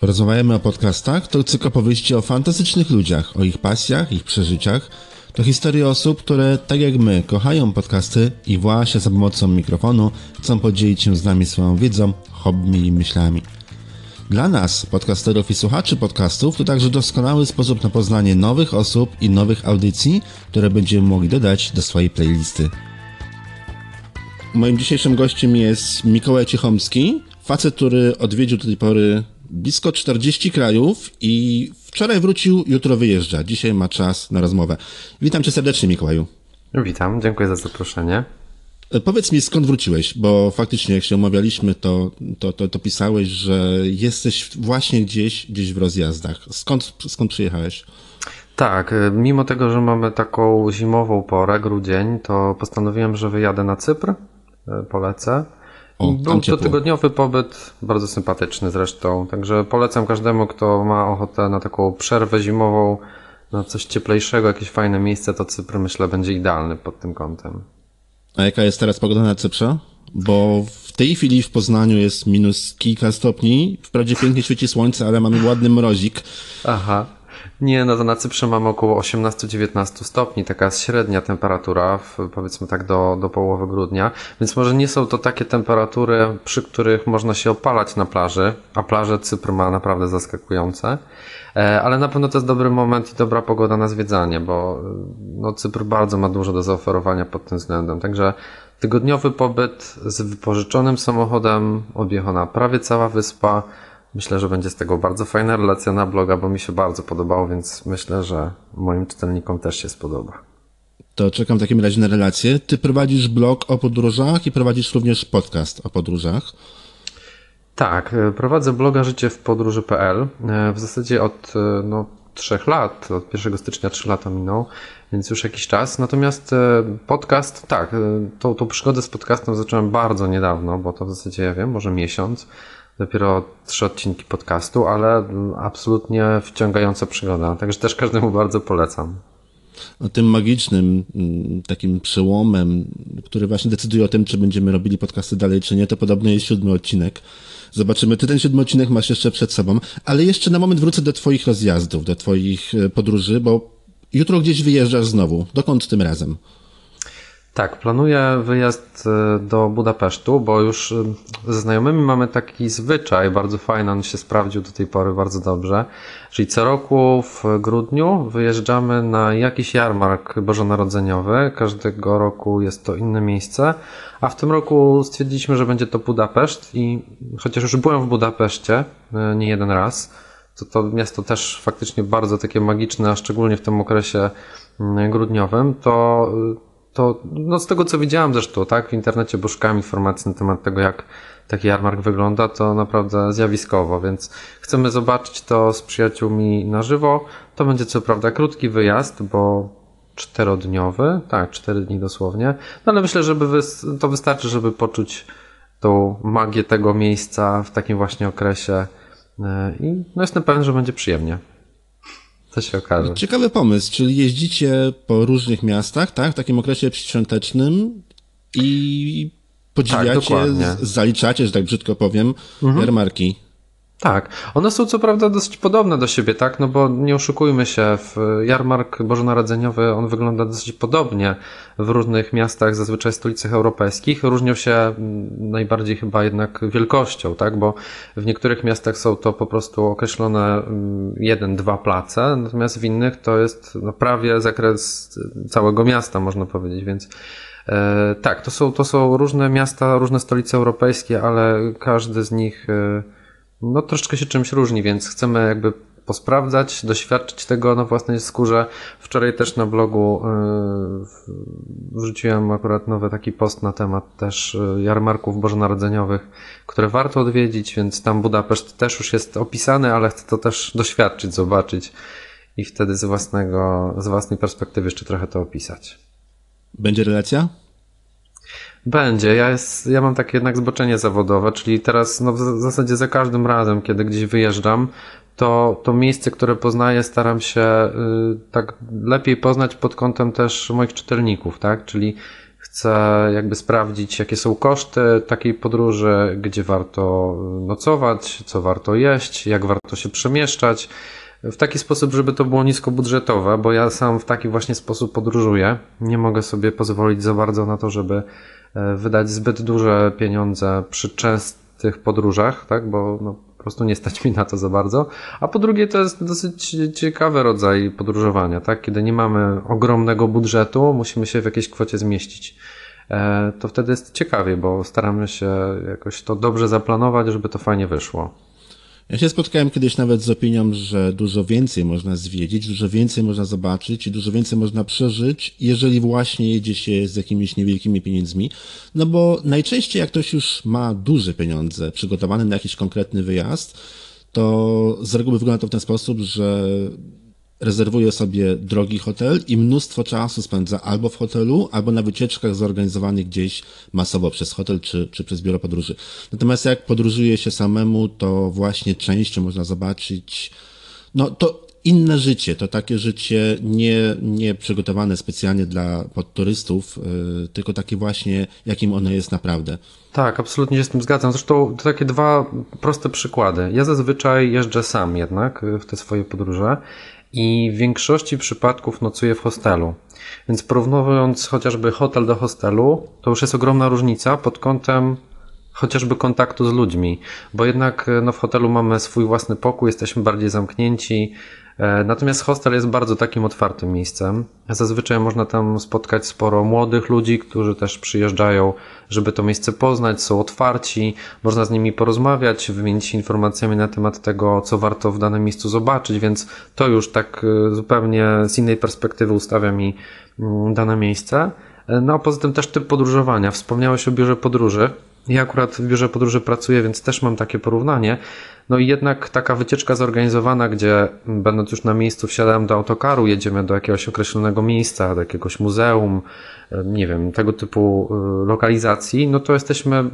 Porozmawiamy o podcastach, to tylko powieści o fantastycznych ludziach, o ich pasjach, ich przeżyciach. To historie osób, które, tak jak my, kochają podcasty i właśnie za pomocą mikrofonu chcą podzielić się z nami swoją wiedzą, hobby i myślami. Dla nas, podcasterów i słuchaczy podcastów, to także doskonały sposób na poznanie nowych osób i nowych audycji, które będziemy mogli dodać do swojej playlisty. Moim dzisiejszym gościem jest Mikołaj Cichomski, facet, który odwiedził do tej pory blisko 40 krajów i wczoraj wrócił, jutro wyjeżdża. Dzisiaj ma czas na rozmowę. Witam Cię serdecznie, Mikołaju. Witam, dziękuję za zaproszenie. Powiedz mi, skąd wróciłeś, bo faktycznie jak się umawialiśmy, to pisałeś, że jesteś właśnie gdzieś w rozjazdach. Skąd przyjechałeś? Tak, mimo tego, że mamy taką zimową porę, grudzień, to postanowiłem, że wyjadę na Cypr, polecę. Był to tygodniowy pobyt, bardzo sympatyczny zresztą, także polecam każdemu, kto ma ochotę na taką przerwę zimową, na coś cieplejszego, jakieś fajne miejsce, to Cypr, myślę, będzie idealny pod tym kątem. A jaka jest teraz pogoda na Cyprze? Bo w tej chwili w Poznaniu jest minus kilka stopni, wprawdzie pięknie świeci słońce, ale mamy ładny mrozik. Aha. Nie, no to na Cyprze mamy około 18-19 stopni, taka średnia temperatura, powiedzmy tak do połowy grudnia, więc może nie są to takie temperatury, przy których można się opalać na plaży, a plaże Cypr ma naprawdę zaskakujące, ale na pewno to jest dobry moment i dobra pogoda na zwiedzanie, bo no, Cypr bardzo ma dużo do zaoferowania pod tym względem, także tygodniowy pobyt z wypożyczonym samochodem, objechana prawie cała wyspa. Myślę, że będzie z tego bardzo fajna relacja na bloga, bo mi się bardzo podobało, więc myślę, że moim czytelnikom też się spodoba. To czekam w takim razie na relację. Ty prowadzisz blog o podróżach i prowadzisz również podcast o podróżach. Tak, prowadzę bloga Życie w podróży.pl. W zasadzie od 3 lat, od 1 stycznia 3 lata minął, więc już jakiś czas. Natomiast podcast, tak, tą przygodę z podcastem zacząłem bardzo niedawno, bo to w zasadzie, ja wiem, może miesiąc. Dopiero 3 odcinki podcastu, ale absolutnie wciągająca przygoda. Także też każdemu bardzo polecam. O tym magicznym takim przełomem, który właśnie decyduje o tym, czy będziemy robili podcasty dalej, czy nie, to podobno jest 7 odcinek. Zobaczymy. Ty ten 7 odcinek masz jeszcze przed sobą, ale jeszcze na moment wrócę do twoich rozjazdów, do twoich podróży, bo jutro gdzieś wyjeżdżasz znowu. Dokąd tym razem? Tak, planuję wyjazd do Budapesztu, bo już ze znajomymi mamy taki zwyczaj, bardzo fajny, on się sprawdził do tej pory bardzo dobrze, czyli co roku w grudniu wyjeżdżamy na jakiś jarmark bożonarodzeniowy, każdego roku jest to inne miejsce, a w tym roku stwierdziliśmy, że będzie to Budapeszt i chociaż już byłem w Budapeszcie nie jeden raz, to miasto też faktycznie bardzo takie magiczne, a szczególnie w tym okresie grudniowym, to z tego, co widziałem zresztą, tak, w internecie, bo szukałem informacji na temat tego, jak taki jarmark wygląda, to naprawdę zjawiskowo, więc chcemy zobaczyć to z przyjaciółmi na żywo. To będzie co prawda krótki wyjazd, bo 4-dniowy, tak, 4 dni dosłownie, no ale myślę, żeby to wystarczy, żeby poczuć tą magię tego miejsca w takim właśnie okresie i jestem pewien, że będzie przyjemnie. To się okaże. Ciekawy pomysł, czyli jeździcie po różnych miastach, tak? W takim okresie świątecznym i podziwiacie, tak, zaliczacie, że tak brzydko powiem, jarmarki. Tak, one są co prawda dosyć podobne do siebie, tak? No bo nie oszukujmy się, jarmark bożonarodzeniowy, on wygląda dosyć podobnie w różnych miastach, zazwyczaj stolicach europejskich. Różnią się najbardziej chyba jednak wielkością, tak? Bo w niektórych miastach są to po prostu określone 1-2 place, natomiast w innych to jest prawie zakres całego miasta, można powiedzieć, więc tak, to są różne miasta, różne stolice europejskie, ale każdy z nich no troszeczkę się czymś różni, więc chcemy jakby posprawdzać, doświadczyć tego na własnej skórze. Wczoraj też na blogu wrzuciłem akurat nowy taki post na temat też jarmarków bożonarodzeniowych, które warto odwiedzić, więc tam Budapeszt też już jest opisany, ale chcę to też doświadczyć, zobaczyć i wtedy z własnej perspektywy jeszcze trochę to opisać. Będzie relacja? Będzie. Ja mam takie jednak zboczenie zawodowe, czyli teraz no, w zasadzie za każdym razem, kiedy gdzieś wyjeżdżam, to miejsce, które poznaję, staram się tak lepiej poznać pod kątem też moich czytelników, tak? Czyli Chcę jakby sprawdzić, jakie są koszty takiej podróży, gdzie warto nocować, co warto jeść, jak warto się przemieszczać. W taki sposób, żeby to było niskobudżetowe, bo ja sam w taki właśnie sposób podróżuję. Nie mogę sobie pozwolić za bardzo na to, żeby wydać zbyt duże pieniądze przy częstych podróżach, tak? Bo no, po prostu nie stać mi na to za bardzo. A po drugie, to jest dosyć ciekawy rodzaj podróżowania, tak? Kiedy nie mamy ogromnego budżetu, musimy się w jakiejś kwocie zmieścić. To wtedy jest ciekawie, bo staramy się jakoś to dobrze zaplanować, żeby to fajnie wyszło. Ja się spotkałem kiedyś nawet z opinią, że dużo więcej można zwiedzić, dużo więcej można zobaczyć i dużo więcej można przeżyć, jeżeli właśnie jedzie się z jakimiś niewielkimi pieniędzmi. No bo najczęściej jak ktoś już ma duże pieniądze przygotowane na jakiś konkretny wyjazd, to z reguły wygląda to w ten sposób, że rezerwuje sobie drogi hotel i mnóstwo czasu spędza albo w hotelu, albo na wycieczkach zorganizowanych gdzieś masowo przez hotel czy przez biuro podróży. Natomiast jak podróżuje się samemu, to właśnie częściej można zobaczyć, no to inne życie, to takie życie nie przygotowane specjalnie dla turystów, tylko takie właśnie, jakim ono jest naprawdę. Tak, absolutnie się z tym zgadzam. Zresztą to takie dwa proste przykłady. Ja zazwyczaj jeżdżę sam jednak w te swoje podróże i w większości przypadków nocuję w hostelu. Więc porównując chociażby hotel do hostelu, to już jest ogromna różnica pod kątem chociażby kontaktu z ludźmi, bo jednak no, w hotelu mamy swój własny pokój, jesteśmy bardziej zamknięci, natomiast hostel jest bardzo takim otwartym miejscem. Zazwyczaj można tam spotkać sporo młodych ludzi, którzy też przyjeżdżają, żeby to miejsce poznać, są otwarci, można z nimi porozmawiać, wymienić się informacjami na temat tego, co warto w danym miejscu zobaczyć, więc to już tak zupełnie z innej perspektywy ustawia mi dane miejsce. No a poza tym też typ podróżowania. Wspomniałeś o biurze podróży. Ja akurat w biurze podróży pracuję, więc też mam takie porównanie. No i jednak taka wycieczka zorganizowana, gdzie będąc już na miejscu wsiadam do autokaru, jedziemy do jakiegoś określonego miejsca, do jakiegoś muzeum, nie wiem, tego typu lokalizacji, no to jesteśmy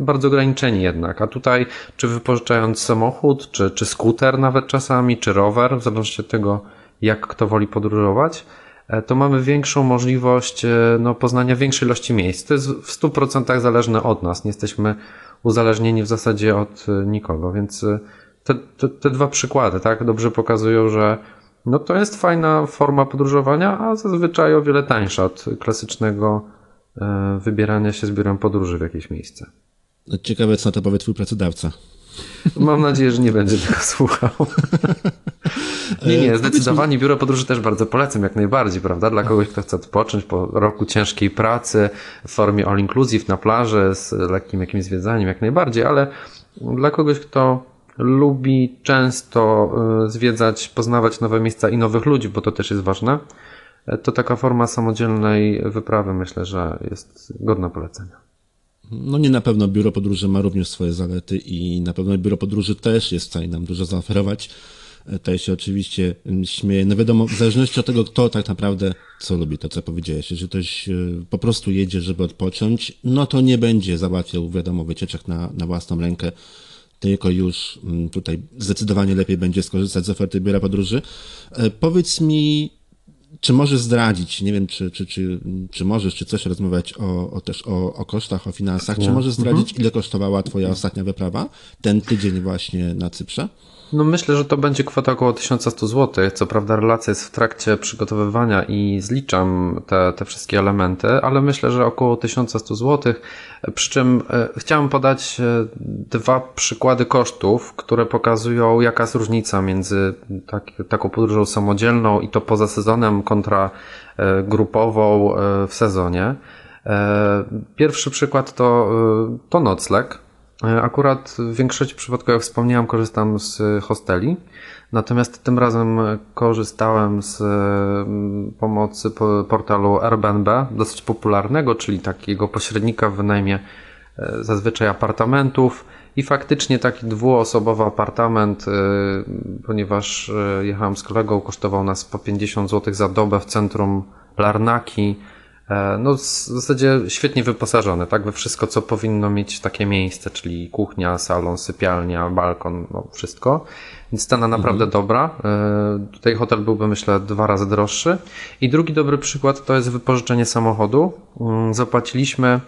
bardzo ograniczeni jednak. A tutaj czy wypożyczając samochód, czy skuter nawet czasami, czy rower, w zależności od tego jak kto woli podróżować, to mamy większą możliwość no, poznania większej ilości miejsc. To jest w 100% zależne od nas. Nie jesteśmy uzależnieni w zasadzie od nikogo, więc te dwa przykłady tak dobrze pokazują, że no, to jest fajna forma podróżowania, a zazwyczaj o wiele tańsza od klasycznego wybierania się z biurem podróży w jakieś miejsce. Ciekawe, co na to powie twój pracodawca. Mam nadzieję, że nie będzie tego słuchał. Nie, zdecydowanie biuro podróży też bardzo polecam, jak najbardziej, prawda? Dla kogoś, kto chce odpocząć po roku ciężkiej pracy w formie all inclusive na plaży z lekkim jakimś zwiedzaniem, jak najbardziej, ale dla kogoś, kto lubi często zwiedzać, poznawać nowe miejsca i nowych ludzi, bo to też jest ważne, to taka forma samodzielnej wyprawy myślę, że jest godna polecenia. No nie na pewno biuro podróży ma również swoje zalety i na pewno biuro podróży też jest w stanie nam dużo zaoferować. Tutaj się oczywiście śmieję. No wiadomo, w zależności od tego, kto tak naprawdę co lubi, to co powiedziałeś. Jeżeli ktoś po prostu jedzie, żeby odpocząć, no to nie będzie załatwiał, wiadomo, wycieczek na własną rękę, tylko już tutaj zdecydowanie lepiej będzie skorzystać z oferty biura podróży. Powiedz mi, czy możesz zdradzić, nie wiem, czy możesz, czy coś rozmawiać o kosztach, o finansach, czy możesz zdradzić, ile kosztowała twoja ostatnia wyprawa, ten tydzień właśnie na Cyprze? No myślę, że to będzie kwota około 1100 zł. Co prawda relacja jest w trakcie przygotowywania i zliczam te wszystkie elementy, ale myślę, że około 1100 zł. Przy czym chciałem podać dwa przykłady kosztów, które pokazują jaka jest różnica między taką podróżą samodzielną i to poza sezonem kontra grupową w sezonie. Pierwszy przykład to nocleg. Akurat w większości przypadków, jak wspomniałem, korzystam z hosteli, natomiast tym razem korzystałem z pomocy portalu Airbnb, dosyć popularnego, czyli takiego pośrednika w wynajmie zazwyczaj apartamentów i faktycznie taki dwuosobowy apartament, ponieważ jechałem z kolegą, kosztował nas po 50 zł za dobę w centrum Larnaki. no w zasadzie świetnie wyposażone, tak, we wszystko, co powinno mieć takie miejsce, czyli kuchnia, salon, sypialnia, balkon, no wszystko. Więc cena naprawdę dobra. Tutaj hotel byłby, myślę, 2 razy droższy. I drugi dobry przykład to jest wypożyczenie samochodu. Zapłaciliśmy,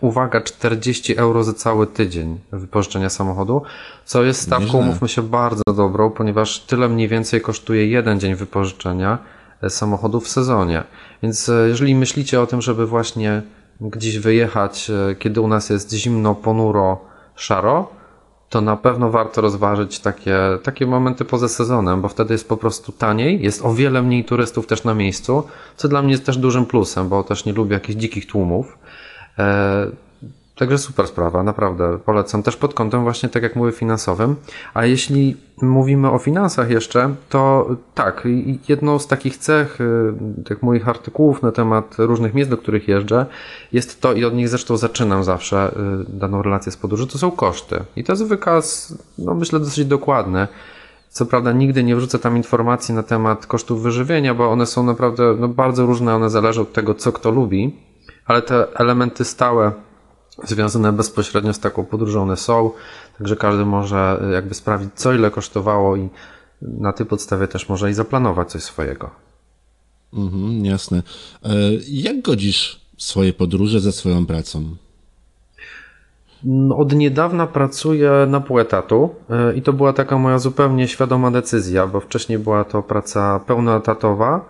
uwaga, 40 euro za cały tydzień wypożyczenia samochodu, co jest stawką, mówmy się, bardzo dobrą, ponieważ tyle mniej więcej kosztuje jeden dzień wypożyczenia samochodu w sezonie. Więc jeżeli myślicie o tym, żeby właśnie gdzieś wyjechać, kiedy u nas jest zimno, ponuro, szaro, to na pewno warto rozważyć takie momenty poza sezonem, bo wtedy jest po prostu taniej, jest o wiele mniej turystów też na miejscu, co dla mnie jest też dużym plusem, bo też nie lubię jakichś dzikich tłumów. Także super sprawa, naprawdę polecam też pod kątem właśnie, tak jak mówię, finansowym. A jeśli mówimy o finansach jeszcze, to tak, jedną z takich cech tych moich artykułów na temat różnych miejsc, do których jeżdżę, jest to, i od nich zresztą zaczynam zawsze daną relację z podróży, to są koszty. I to jest wykaz, no myślę, dosyć dokładny. Co prawda nigdy nie wrzucę tam informacji na temat kosztów wyżywienia, bo one są naprawdę bardzo różne, one zależą od tego, co kto lubi, ale te elementy stałe związane bezpośrednio z taką podróżą one są, także każdy może jakby sprawdzić, co ile kosztowało, i na tej podstawie też może i zaplanować coś swojego. Jasne. Jak godzisz swoje podróże ze swoją pracą? Od niedawna pracuję na pół etatu i to była taka moja zupełnie świadoma decyzja, bo wcześniej była to praca pełnoetatowa.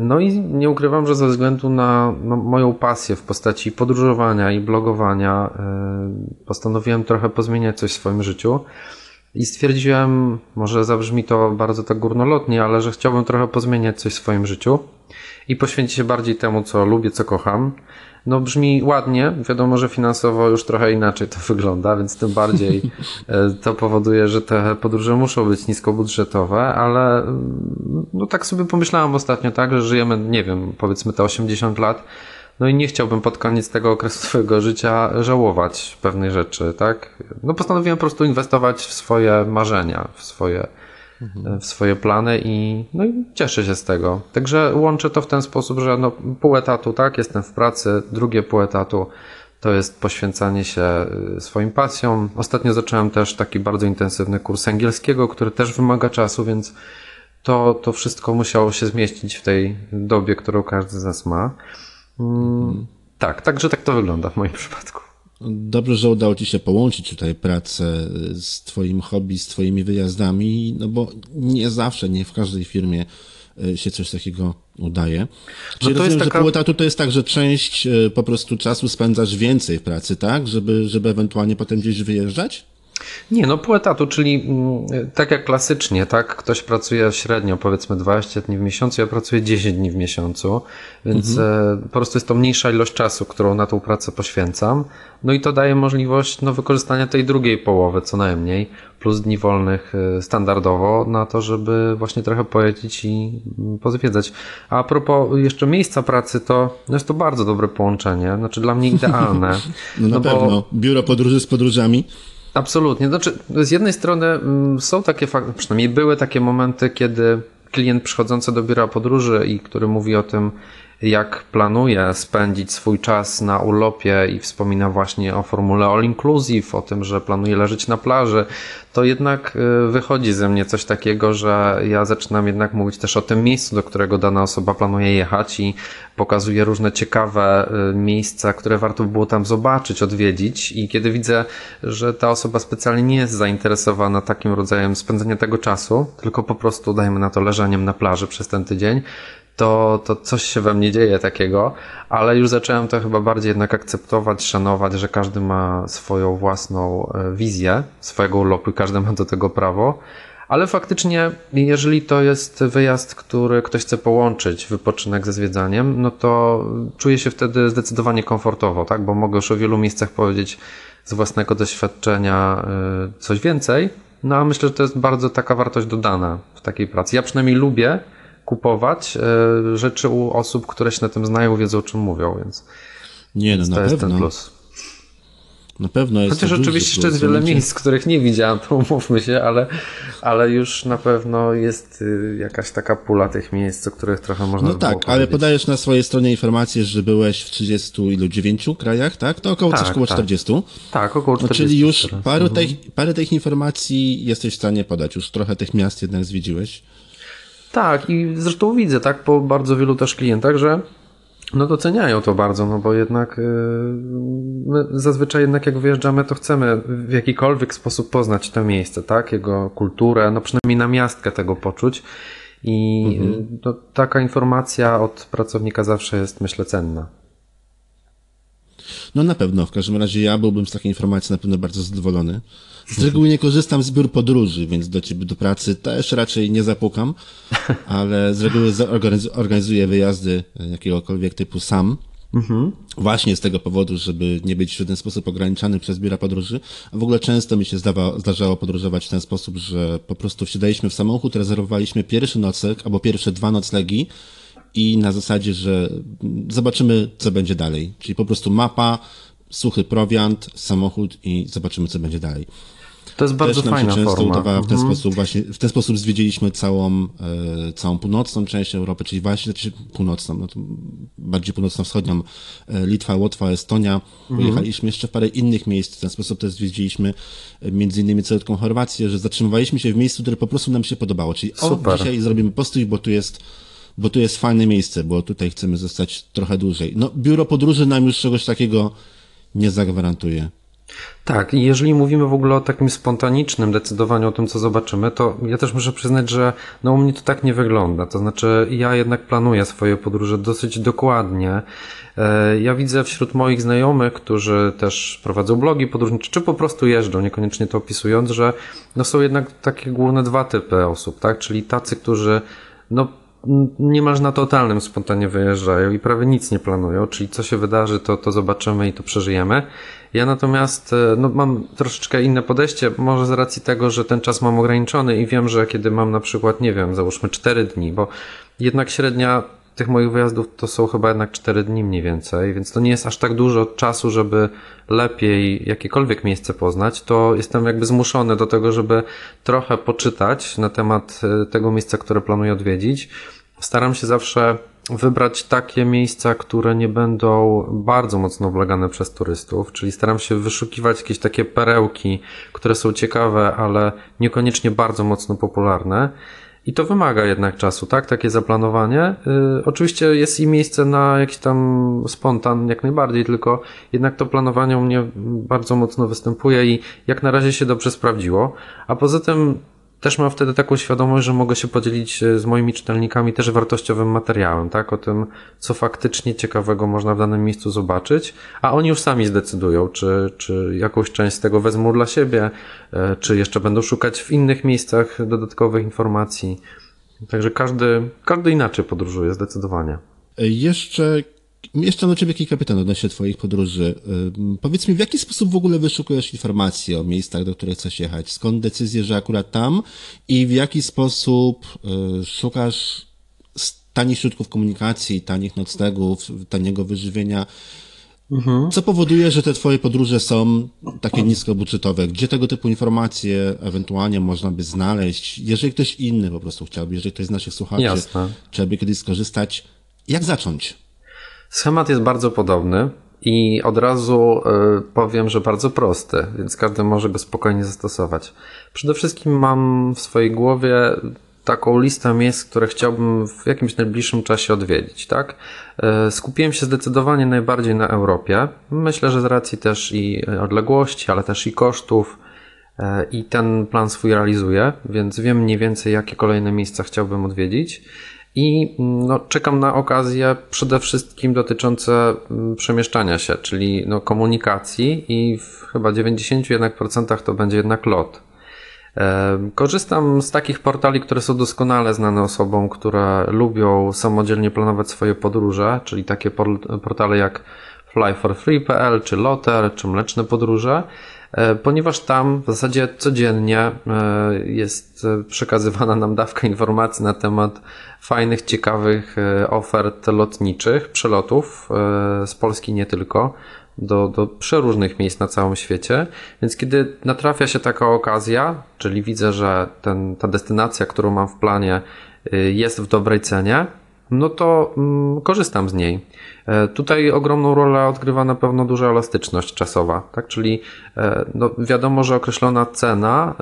No i nie ukrywam, że ze względu na moją pasję w postaci podróżowania i blogowania postanowiłem trochę pozmieniać coś w swoim życiu i stwierdziłem, może zabrzmi to bardzo tak górnolotnie, ale że chciałbym trochę pozmieniać coś w swoim życiu i poświęcić się bardziej temu, co lubię, co kocham. No brzmi ładnie, wiadomo, że finansowo już trochę inaczej to wygląda, więc tym bardziej to powoduje, że te podróże muszą być niskobudżetowe, ale no tak sobie pomyślałem ostatnio, tak, że żyjemy, nie wiem, powiedzmy te 80 lat, no i nie chciałbym pod koniec tego okresu swojego życia żałować pewnej rzeczy, tak? No postanowiłem po prostu inwestować w swoje marzenia, w swoje plany i, no i cieszę się z tego. Także łączę to w ten sposób, że no pół etatu, tak, jestem w pracy, drugie pół etatu to jest poświęcanie się swoim pasjom. Ostatnio zacząłem też taki bardzo intensywny kurs angielskiego, który też wymaga czasu, więc to wszystko musiało się zmieścić w tej dobie, którą każdy z nas ma. Tak, także tak to wygląda w moim przypadku. Dobrze, że udało Ci się połączyć tutaj pracę z Twoim hobby, z Twoimi wyjazdami, no bo nie zawsze, nie w każdej firmie się coś takiego udaje. Czyli no to rozumiem, że pół etatu to jest tak, że część po prostu czasu spędzasz więcej w pracy, tak? Żeby ewentualnie potem gdzieś wyjeżdżać? Nie, no pół etatu, czyli tak jak klasycznie, tak, ktoś pracuje średnio powiedzmy 20 dni w miesiącu, ja pracuję 10 dni w miesiącu, więc po prostu jest to mniejsza ilość czasu, którą na tą pracę poświęcam, no i to daje możliwość wykorzystania tej drugiej połowy co najmniej, plus dni wolnych standardowo na to, żeby właśnie trochę pojeździć i pozwiedzać. A propos jeszcze miejsca pracy, to jest to bardzo dobre połączenie, znaczy dla mnie idealne. No na pewno, biuro podróży z podróżami. Absolutnie. Znaczy, z jednej strony są takie fakty, przynajmniej były takie momenty, kiedy klient przychodzący do biura podróży i który mówi o tym, jak planuje spędzić swój czas na urlopie i wspomina właśnie o formule all inclusive, o tym, że planuje leżeć na plaży, to jednak wychodzi ze mnie coś takiego, że ja zaczynam jednak mówić też o tym miejscu, do którego dana osoba planuje jechać i pokazuje różne ciekawe miejsca, które warto by było tam zobaczyć, odwiedzić, i kiedy widzę, że ta osoba specjalnie nie jest zainteresowana takim rodzajem spędzenia tego czasu, tylko po prostu, dajmy na to, leżeniem na plaży przez ten tydzień, to coś się we mnie dzieje takiego, ale już zacząłem to chyba bardziej jednak akceptować, szanować, że każdy ma swoją własną wizję swojego urlopu i każdy ma do tego prawo, ale faktycznie jeżeli to jest wyjazd, który ktoś chce połączyć wypoczynek ze zwiedzaniem, no to czuję się wtedy zdecydowanie komfortowo, tak, bo mogę już o wielu miejscach powiedzieć z własnego doświadczenia coś więcej, no a myślę, że to jest bardzo taka wartość dodana w takiej pracy. Ja przynajmniej lubię kupować rzeczy u osób, które się na tym znają, wiedzą, o czym mówią, więc na pewno. Jest ten plus. na pewno jest. Chociaż oczywiście jeszcze jest wiele miejsc, których nie widziałem, to umówmy się, ale już na pewno jest jakaś taka pula tych miejsc, o których trochę można było powiedzieć. No tak, ale podajesz na swojej stronie informację, że byłeś w 39 krajach, tak? To około coś około 40. Tak, około 40. No, czyli już parę tych informacji jesteś w stanie podać, już trochę tych miast jednak zwiedziłeś. Tak, i zresztą widzę tak po bardzo wielu też klientach, że no doceniają to bardzo, no bo jednak my zazwyczaj jednak jak wyjeżdżamy, to chcemy w jakikolwiek sposób poznać to miejsce, tak? Jego kulturę, no przynajmniej namiastkę tego poczuć i to, taka informacja od pracownika zawsze jest, myślę, cenna. No na pewno, w każdym razie ja byłbym z takiej informacji na pewno bardzo zadowolony. Z reguły nie korzystam z biur podróży, więc do ciebie do pracy też raczej nie zapukam, ale z reguły organizuję wyjazdy jakiegokolwiek typu sam. Właśnie z tego powodu, żeby nie być w żaden sposób ograniczany przez biura podróży. A w ogóle często mi się zdarzało podróżować w ten sposób, że po prostu wsiadaliśmy w samochód, rezerwowaliśmy pierwszy nocleg albo pierwsze dwa noclegi i na zasadzie, że zobaczymy, co będzie dalej. Czyli po prostu mapa, suchy prowiant, samochód i zobaczymy, co będzie dalej. To jest bardzo fajna forma. Też nam się często udawała w ten sposób, właśnie w ten sposób zwiedziliśmy całą północną część Europy, czyli właśnie północną, no to bardziej północno-wschodnią, Litwa, Łotwa, Estonia. Pojechaliśmy jeszcze w parę innych miejsc, w ten sposób też zwiedziliśmy między innymi całą Chorwację, że zatrzymywaliśmy się w miejscu, które po prostu nam się podobało, czyli dzisiaj zrobimy postój, bo tu jest fajne miejsce, bo tutaj chcemy zostać trochę dłużej. No biuro podróży nam już czegoś takiego nie zagwarantuje. Tak, i jeżeli mówimy w ogóle o takim spontanicznym decydowaniu o tym, co zobaczymy, to ja też muszę przyznać, że no u mnie to tak nie wygląda. To znaczy ja jednak planuję swoje podróże dosyć dokładnie. Ja widzę wśród moich znajomych, którzy też prowadzą blogi podróżnicze, czy po prostu jeżdżą, niekoniecznie to opisując, że no są jednak takie główne dwa typy osób, tak? Czyli tacy, którzy no niemalże na totalnym spontanie wyjeżdżają i prawie nic nie planują, czyli co się wydarzy, to zobaczymy i to przeżyjemy. Ja natomiast no, mam troszeczkę inne podejście, może z racji tego, że ten czas mam ograniczony i wiem, że kiedy mam na przykład, nie wiem, załóżmy 4 dni, bo jednak średnia tych moich wyjazdów to są chyba jednak 4 dni mniej więcej, więc to nie jest aż tak dużo czasu, żeby lepiej jakiekolwiek miejsce poznać, to jestem jakby zmuszony do tego, żeby trochę poczytać na temat tego miejsca, które planuję odwiedzić. Staram się zawsze wybrać takie miejsca, które nie będą bardzo mocno oblegane przez turystów, czyli staram się wyszukiwać jakieś takie perełki, które są ciekawe, ale niekoniecznie bardzo mocno popularne. I to wymaga jednak czasu, tak? Takie zaplanowanie. Oczywiście jest i miejsce na jakiś tam spontan, jak najbardziej, tylko jednak to planowanie u mnie bardzo mocno występuje i jak na razie się dobrze sprawdziło. A poza tym też mam wtedy taką świadomość, że mogę się podzielić z moimi czytelnikami też wartościowym materiałem, tak? O tym, co faktycznie ciekawego można w danym miejscu zobaczyć, a oni już sami zdecydują, czy jakąś część z tego wezmą dla siebie, czy jeszcze będą szukać w innych miejscach dodatkowych informacji. Także każdy inaczej podróżuje, zdecydowanie. Jeszcze do ciebie kilka pytań odnośnie twoich podróży. Powiedz mi, w jaki sposób w ogóle wyszukujesz informacje o miejscach, do których chcesz jechać? Skąd decyzję, że akurat tam? I w jaki sposób szukasz tanich środków komunikacji, tanich noclegów, taniego wyżywienia? Co powoduje, że te twoje podróże są takie niskobudżetowe? Gdzie tego typu informacje ewentualnie można by znaleźć? Jeżeli ktoś inny po prostu chciałby, jeżeli ktoś z naszych słuchaczy chciałby kiedyś skorzystać, jak zacząć? Schemat jest bardzo podobny i od razu powiem, że bardzo prosty, więc każdy może go spokojnie zastosować. Przede wszystkim mam w swojej głowie taką listę miejsc, które chciałbym w jakimś najbliższym czasie odwiedzić, tak? Skupiłem się zdecydowanie najbardziej na Europie. Myślę, że z racji też i odległości, ale też i kosztów i ten plan swój realizuję, więc wiem mniej więcej, jakie kolejne miejsca chciałbym odwiedzić. I no, czekam na okazje przede wszystkim dotyczące przemieszczania się, czyli no, komunikacji i w chyba 90% to będzie jednak lot. Korzystam z takich portali, które są doskonale znane osobom, które lubią samodzielnie planować swoje podróże, czyli takie portale jak flyforfree.pl, czy loter, czy mleczne podróże, ponieważ tam w zasadzie codziennie jest przekazywana nam dawka informacji na temat fajnych, ciekawych ofert lotniczych, przelotów z Polski nie tylko. do przeróżnych miejsc na całym świecie, więc kiedy natrafia się taka okazja, czyli widzę, że ta destynacja, którą mam w planie, jest w dobrej cenie, no to korzystam z niej. Tutaj ogromną rolę odgrywa na pewno duża elastyczność czasowa, tak? Czyli no wiadomo, że określona cena,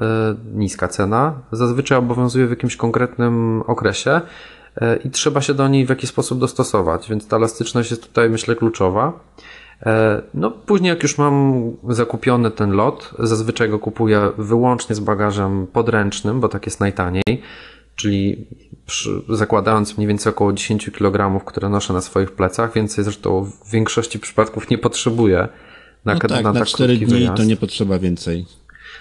niska cena, zazwyczaj obowiązuje w jakimś konkretnym okresie i trzeba się do niej w jakiś sposób dostosować, więc ta elastyczność jest tutaj, myślę, kluczowa. No później jak już mam zakupiony ten lot, zazwyczaj go kupuję wyłącznie z bagażem podręcznym, bo tak jest najtaniej, czyli zakładając mniej więcej około 10 kg, które noszę na swoich plecach, więcej zresztą w większości przypadków nie potrzebuję na 4 dni wyjazd. To nie potrzeba więcej.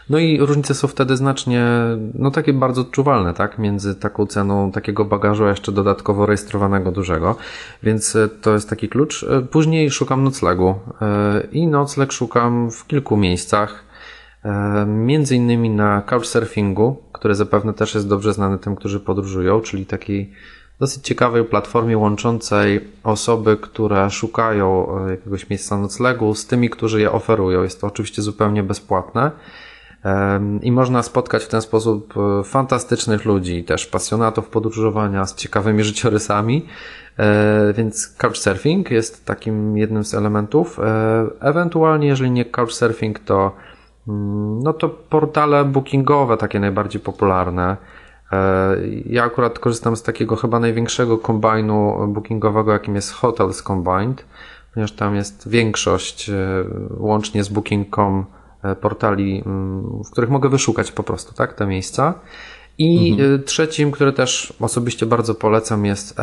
No i różnice są wtedy znacznie, no takie bardzo odczuwalne, tak, między taką ceną takiego bagażu, a jeszcze dodatkowo rejestrowanego dużego, więc to jest taki klucz. Później szukam noclegu i nocleg szukam w kilku miejscach, między innymi na couchsurfingu, który zapewne też jest dobrze znany tym, którzy podróżują, czyli takiej dosyć ciekawej platformie łączącej osoby, które szukają jakiegoś miejsca noclegu z tymi, którzy je oferują. Jest to oczywiście zupełnie bezpłatne. I można spotkać w ten sposób fantastycznych ludzi, też pasjonatów podróżowania z ciekawymi życiorysami, więc couchsurfing jest takim jednym z elementów. Ewentualnie, jeżeli nie couchsurfing, to portale bookingowe, takie najbardziej popularne. Ja akurat korzystam z takiego chyba największego kombajnu bookingowego, jakim jest Hotels Combined, ponieważ tam jest większość, łącznie z booking.com, portali, w których mogę wyszukać po prostu, tak, te miejsca. I trzecim, który też osobiście bardzo polecam, jest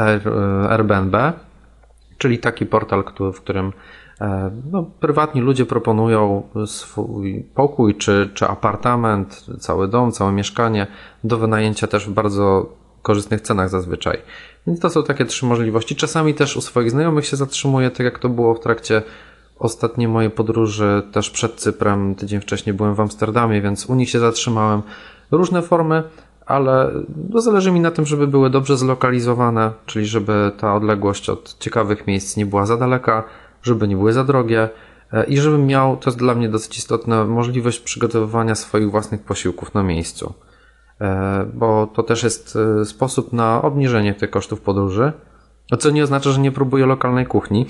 Airbnb, czyli taki portal, w którym prywatni ludzie proponują swój pokój czy apartament, cały dom, całe mieszkanie do wynajęcia też w bardzo korzystnych cenach zazwyczaj. Więc to są takie trzy możliwości. Czasami też u swoich znajomych się zatrzymuję, tak jak to było w trakcie ostatniej mojej podróży, też przed Cyprem, tydzień wcześniej byłem w Amsterdamie, więc u nich się zatrzymałem. Różne formy, ale zależy mi na tym, żeby były dobrze zlokalizowane, czyli żeby ta odległość od ciekawych miejsc nie była za daleka, żeby nie były za drogie i żebym miał, to jest dla mnie dosyć istotne, możliwość przygotowywania swoich własnych posiłków na miejscu, bo to też jest sposób na obniżenie tych kosztów podróży, co nie oznacza, że nie próbuję lokalnej kuchni.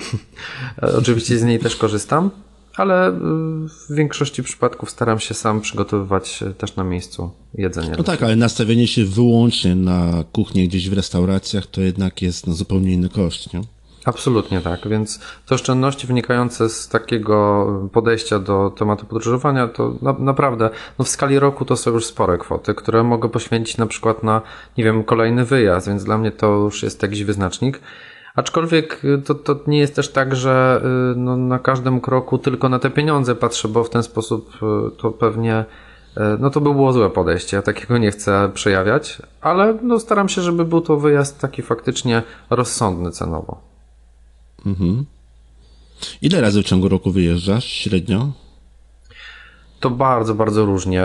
Oczywiście z niej też korzystam, ale w większości przypadków staram się sam przygotowywać też na miejscu jedzenie. No tak, ale nastawienie się wyłącznie na kuchnię gdzieś w restauracjach to jednak jest zupełnie inny koszt, nie? Absolutnie tak, więc te oszczędności wynikające z takiego podejścia do tematu podróżowania to naprawdę w skali roku to są już spore kwoty, które mogę poświęcić na przykład na, nie wiem, kolejny wyjazd, więc dla mnie to już jest jakiś wyznacznik. Aczkolwiek to nie jest też tak, że na każdym kroku tylko na te pieniądze patrzę, bo w ten sposób to pewnie to by było złe podejście, ja takiego nie chcę przejawiać, ale staram się, żeby był to wyjazd taki faktycznie rozsądny cenowo. Mhm. Ile razy w ciągu roku wyjeżdżasz średnio? To bardzo, bardzo różnie.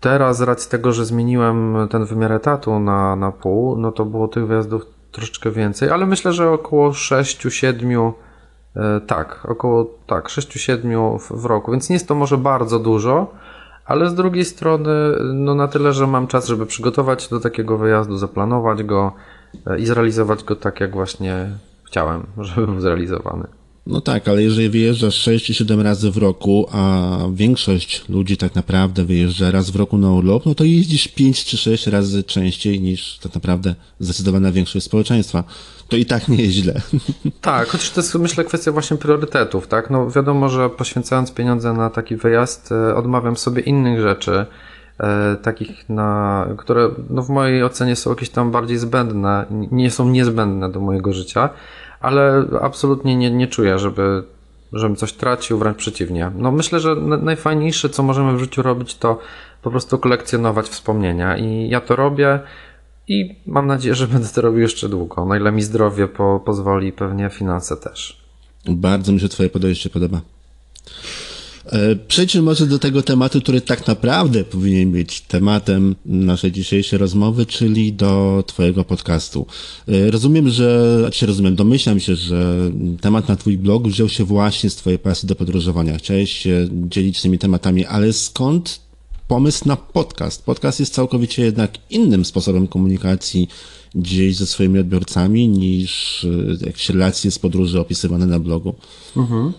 Teraz z racji tego, że zmieniłem ten wymiar etatu na pół, to było tych wyjazdów troszeczkę więcej, ale myślę, że około 6-7, około 6-7 w roku, więc nie jest to może bardzo dużo, ale z drugiej strony na tyle, że mam czas, żeby przygotować się do takiego wyjazdu, zaplanować go i zrealizować go tak, jak właśnie chciałem, żeby był zrealizowany. No tak, ale jeżeli wyjeżdżasz 6-7 razy w roku, a większość ludzi tak naprawdę wyjeżdża raz w roku na urlop, to jeździsz 5 czy 6 razy częściej niż tak naprawdę zdecydowana większość społeczeństwa. To i tak nie jest źle. Tak, chociaż to jest, myślę, kwestia właśnie priorytetów, tak? Wiadomo, że poświęcając pieniądze na taki wyjazd, odmawiam sobie innych rzeczy, takich, które w mojej ocenie są jakieś tam bardziej zbędne, nie są niezbędne do mojego życia, ale absolutnie nie czuję, żebym coś tracił, wręcz przeciwnie. Myślę, że najfajniejsze, co możemy w życiu robić, to po prostu kolekcjonować wspomnienia i ja to robię i mam nadzieję, że będę to robił jeszcze długo, na ile mi zdrowie pozwoli, pewnie finanse też. Bardzo mi się twoje podejście podoba. Przejdźmy może do tego tematu, który tak naprawdę powinien być tematem naszej dzisiejszej rozmowy, czyli do twojego podcastu. Rozumiem, że, domyślam się, że temat na twój blog wziął się właśnie z twojej pasji do podróżowania. Chciałeś się dzielić tymi tematami, ale skąd pomysł na podcast? Podcast jest całkowicie jednak innym sposobem komunikacji gdzieś ze swoimi odbiorcami niż jakieś relacje z podróży opisywane na blogu. Mhm.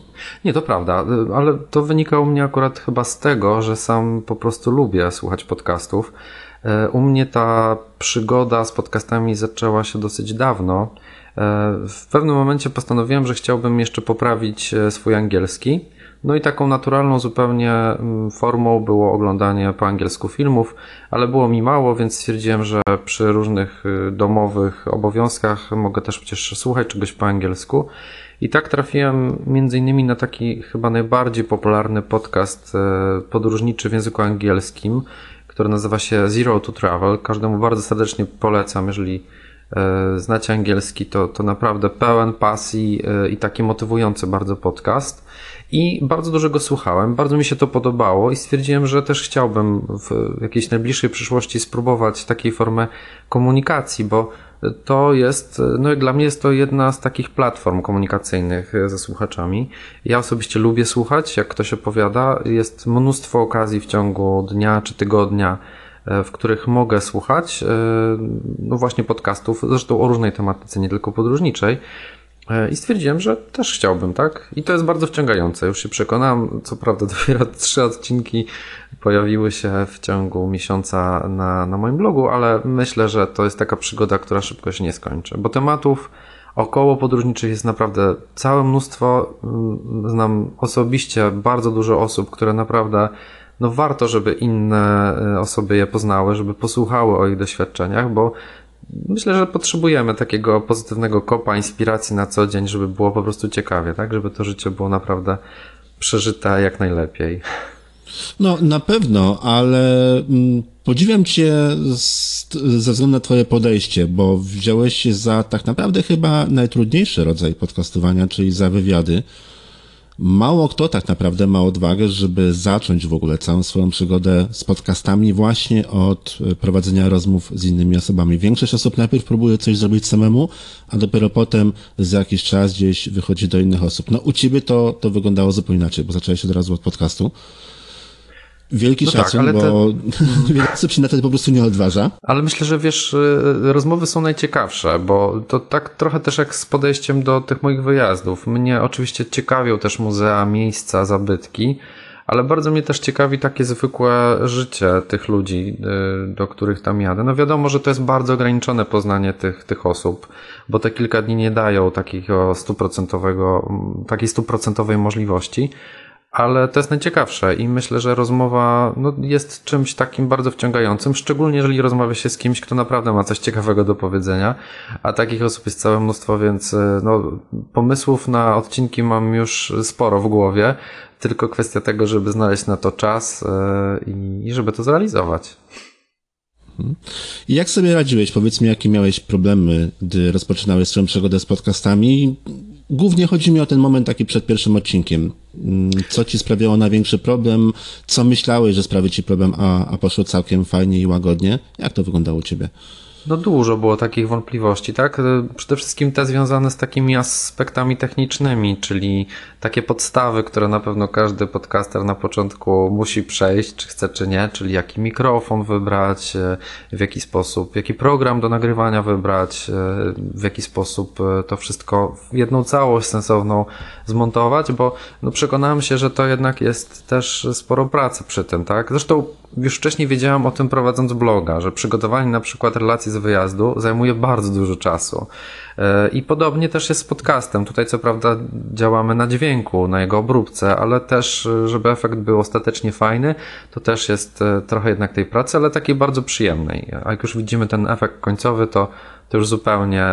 Nie, to prawda, ale to wynika u mnie akurat chyba z tego, że sam po prostu lubię słuchać podcastów. U mnie ta przygoda z podcastami zaczęła się dosyć dawno. W pewnym momencie postanowiłem, że chciałbym jeszcze poprawić swój angielski. No i taką naturalną zupełnie formą było oglądanie po angielsku filmów, ale było mi mało, więc stwierdziłem, że przy różnych domowych obowiązkach mogę też przecież słuchać czegoś po angielsku. I tak trafiłem m.in. na taki chyba najbardziej popularny podcast podróżniczy w języku angielskim, który nazywa się Zero to Travel. Każdemu bardzo serdecznie polecam, jeżeli znacie angielski, to naprawdę pełen pasji i taki motywujący bardzo podcast. I bardzo dużo go słuchałem, bardzo mi się to podobało i stwierdziłem, że też chciałbym w jakiejś najbliższej przyszłości spróbować takiej formy komunikacji, bo to jest, no dla mnie jest to jedna z takich platform komunikacyjnych ze słuchaczami. Ja osobiście lubię słuchać, jak ktoś opowiada. Jest mnóstwo okazji w ciągu dnia czy tygodnia, w których mogę słuchać, no właśnie podcastów, zresztą o różnej tematyce, nie tylko podróżniczej. I stwierdziłem, że też chciałbym, tak? I to jest bardzo wciągające. Już się przekonałem, co prawda dopiero 3 odcinki pojawiły się w ciągu miesiąca na moim blogu, ale myślę, że to jest taka przygoda, która szybko się nie skończy, bo tematów około podróżniczych jest naprawdę całe mnóstwo. Znam osobiście bardzo dużo osób, które naprawdę no warto, żeby inne osoby je poznały, żeby posłuchały o ich doświadczeniach, bo myślę, że potrzebujemy takiego pozytywnego kopa, inspiracji na co dzień, żeby było po prostu ciekawie, tak? Żeby to życie było naprawdę przeżyte jak najlepiej. No na pewno, ale podziwiam cię ze względu na twoje podejście, bo wziąłeś się za tak naprawdę chyba najtrudniejszy rodzaj podcastowania, czyli za wywiady. Mało kto tak naprawdę ma odwagę, żeby zacząć w ogóle całą swoją przygodę z podcastami właśnie od prowadzenia rozmów z innymi osobami. Większość osób najpierw próbuje coś zrobić samemu, a dopiero potem za jakiś czas gdzieś wychodzi do innych osób. No u ciebie to wyglądało zupełnie inaczej, bo zacząłeś od razu od podcastu. Wielki szacun, tak, bo wiele osób się na to po prostu nie odważa. Ale myślę, że wiesz, rozmowy są najciekawsze, bo to tak trochę też jak z podejściem do tych moich wyjazdów. Mnie oczywiście ciekawią też muzea, miejsca, zabytki, ale bardzo mnie też ciekawi takie zwykłe życie tych ludzi, do których tam jadę. No wiadomo, że to jest bardzo ograniczone poznanie tych osób, bo te kilka dni nie dają takiej stuprocentowej możliwości. Ale to jest najciekawsze i myślę, że rozmowa jest czymś takim bardzo wciągającym, szczególnie jeżeli rozmawia się z kimś, kto naprawdę ma coś ciekawego do powiedzenia, a takich osób jest całe mnóstwo, więc pomysłów na odcinki mam już sporo w głowie, tylko kwestia tego, żeby znaleźć na to czas i żeby to zrealizować. I jak sobie radziłeś? Powiedz mi, jakie miałeś problemy, gdy rozpoczynałeś swoją przygodę z podcastami? Głównie chodzi mi o ten moment taki przed pierwszym odcinkiem. Co ci sprawiało największy problem? Co myślałeś, że sprawi ci problem, a poszło całkiem fajnie i łagodnie? Jak to wyglądało u ciebie? No dużo było takich wątpliwości, tak? Przede wszystkim te związane z takimi aspektami technicznymi, czyli takie podstawy, które na pewno każdy podcaster na początku musi przejść, czy chce, czy nie, czyli jaki mikrofon wybrać, w jaki sposób, jaki program do nagrywania wybrać, w jaki sposób to wszystko w jedną całość sensowną zmontować, bo przekonałem się, że to jednak jest też sporo pracy przy tym, tak? Zresztą już wcześniej wiedziałem o tym prowadząc bloga, że przygotowanie na przykład relacji z wyjazdu zajmuje bardzo dużo czasu. I podobnie też jest z podcastem. Tutaj co prawda działamy na dźwięku, na jego obróbce, ale też, żeby efekt był ostatecznie fajny, to też jest trochę jednak tej pracy, ale takiej bardzo przyjemnej. A jak już widzimy ten efekt końcowy, to już zupełnie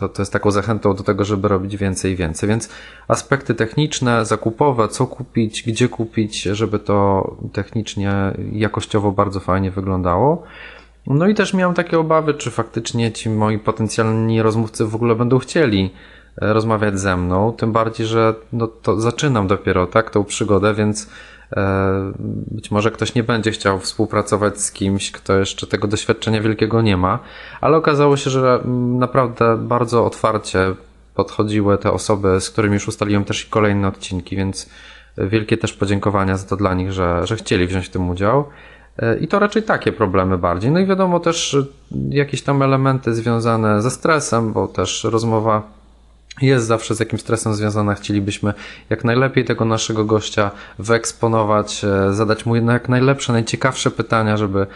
to jest taką zachętą do tego, żeby robić więcej i więcej. Więc aspekty techniczne, zakupowe, co kupić, gdzie kupić, żeby to technicznie i jakościowo bardzo fajnie wyglądało. No i też miałem takie obawy, czy faktycznie ci moi potencjalni rozmówcy w ogóle będą chcieli rozmawiać ze mną, tym bardziej, że no to zaczynam dopiero tak tą przygodę, więc być może ktoś nie będzie chciał współpracować z kimś, kto jeszcze tego doświadczenia wielkiego nie ma, ale okazało się, że naprawdę bardzo otwarcie podchodziły te osoby, z którymi już ustaliłem też i kolejne odcinki, więc wielkie też podziękowania za to dla nich, że chcieli wziąć w tym udział. I to raczej takie problemy bardziej. No i wiadomo też jakieś tam elementy związane ze stresem, bo też rozmowa jest zawsze z jakimś stresem związana. Chcielibyśmy jak najlepiej tego naszego gościa wyeksponować, zadać mu jak najlepsze, najciekawsze pytania, żeby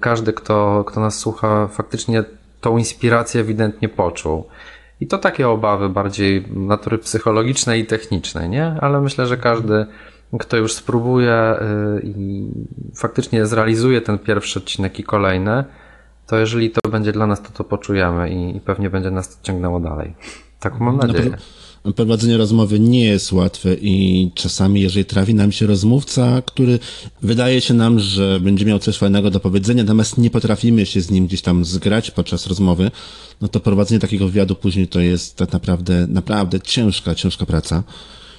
każdy, kto nas słucha, faktycznie tą inspirację ewidentnie poczuł. I to takie obawy bardziej natury psychologicznej i technicznej, nie? Ale myślę, że każdy, kto już spróbuje i faktycznie zrealizuje ten pierwszy odcinek i kolejne, to jeżeli to będzie dla nas, to poczujemy i pewnie będzie nas to ciągnęło dalej. Tak mam nadzieję. Prowadzenie rozmowy nie jest łatwe i czasami, jeżeli trafi nam się rozmówca, który wydaje się nam, że będzie miał coś fajnego do powiedzenia, natomiast nie potrafimy się z nim gdzieś tam zgrać podczas rozmowy, no to prowadzenie takiego wywiadu później to jest tak naprawdę ciężka praca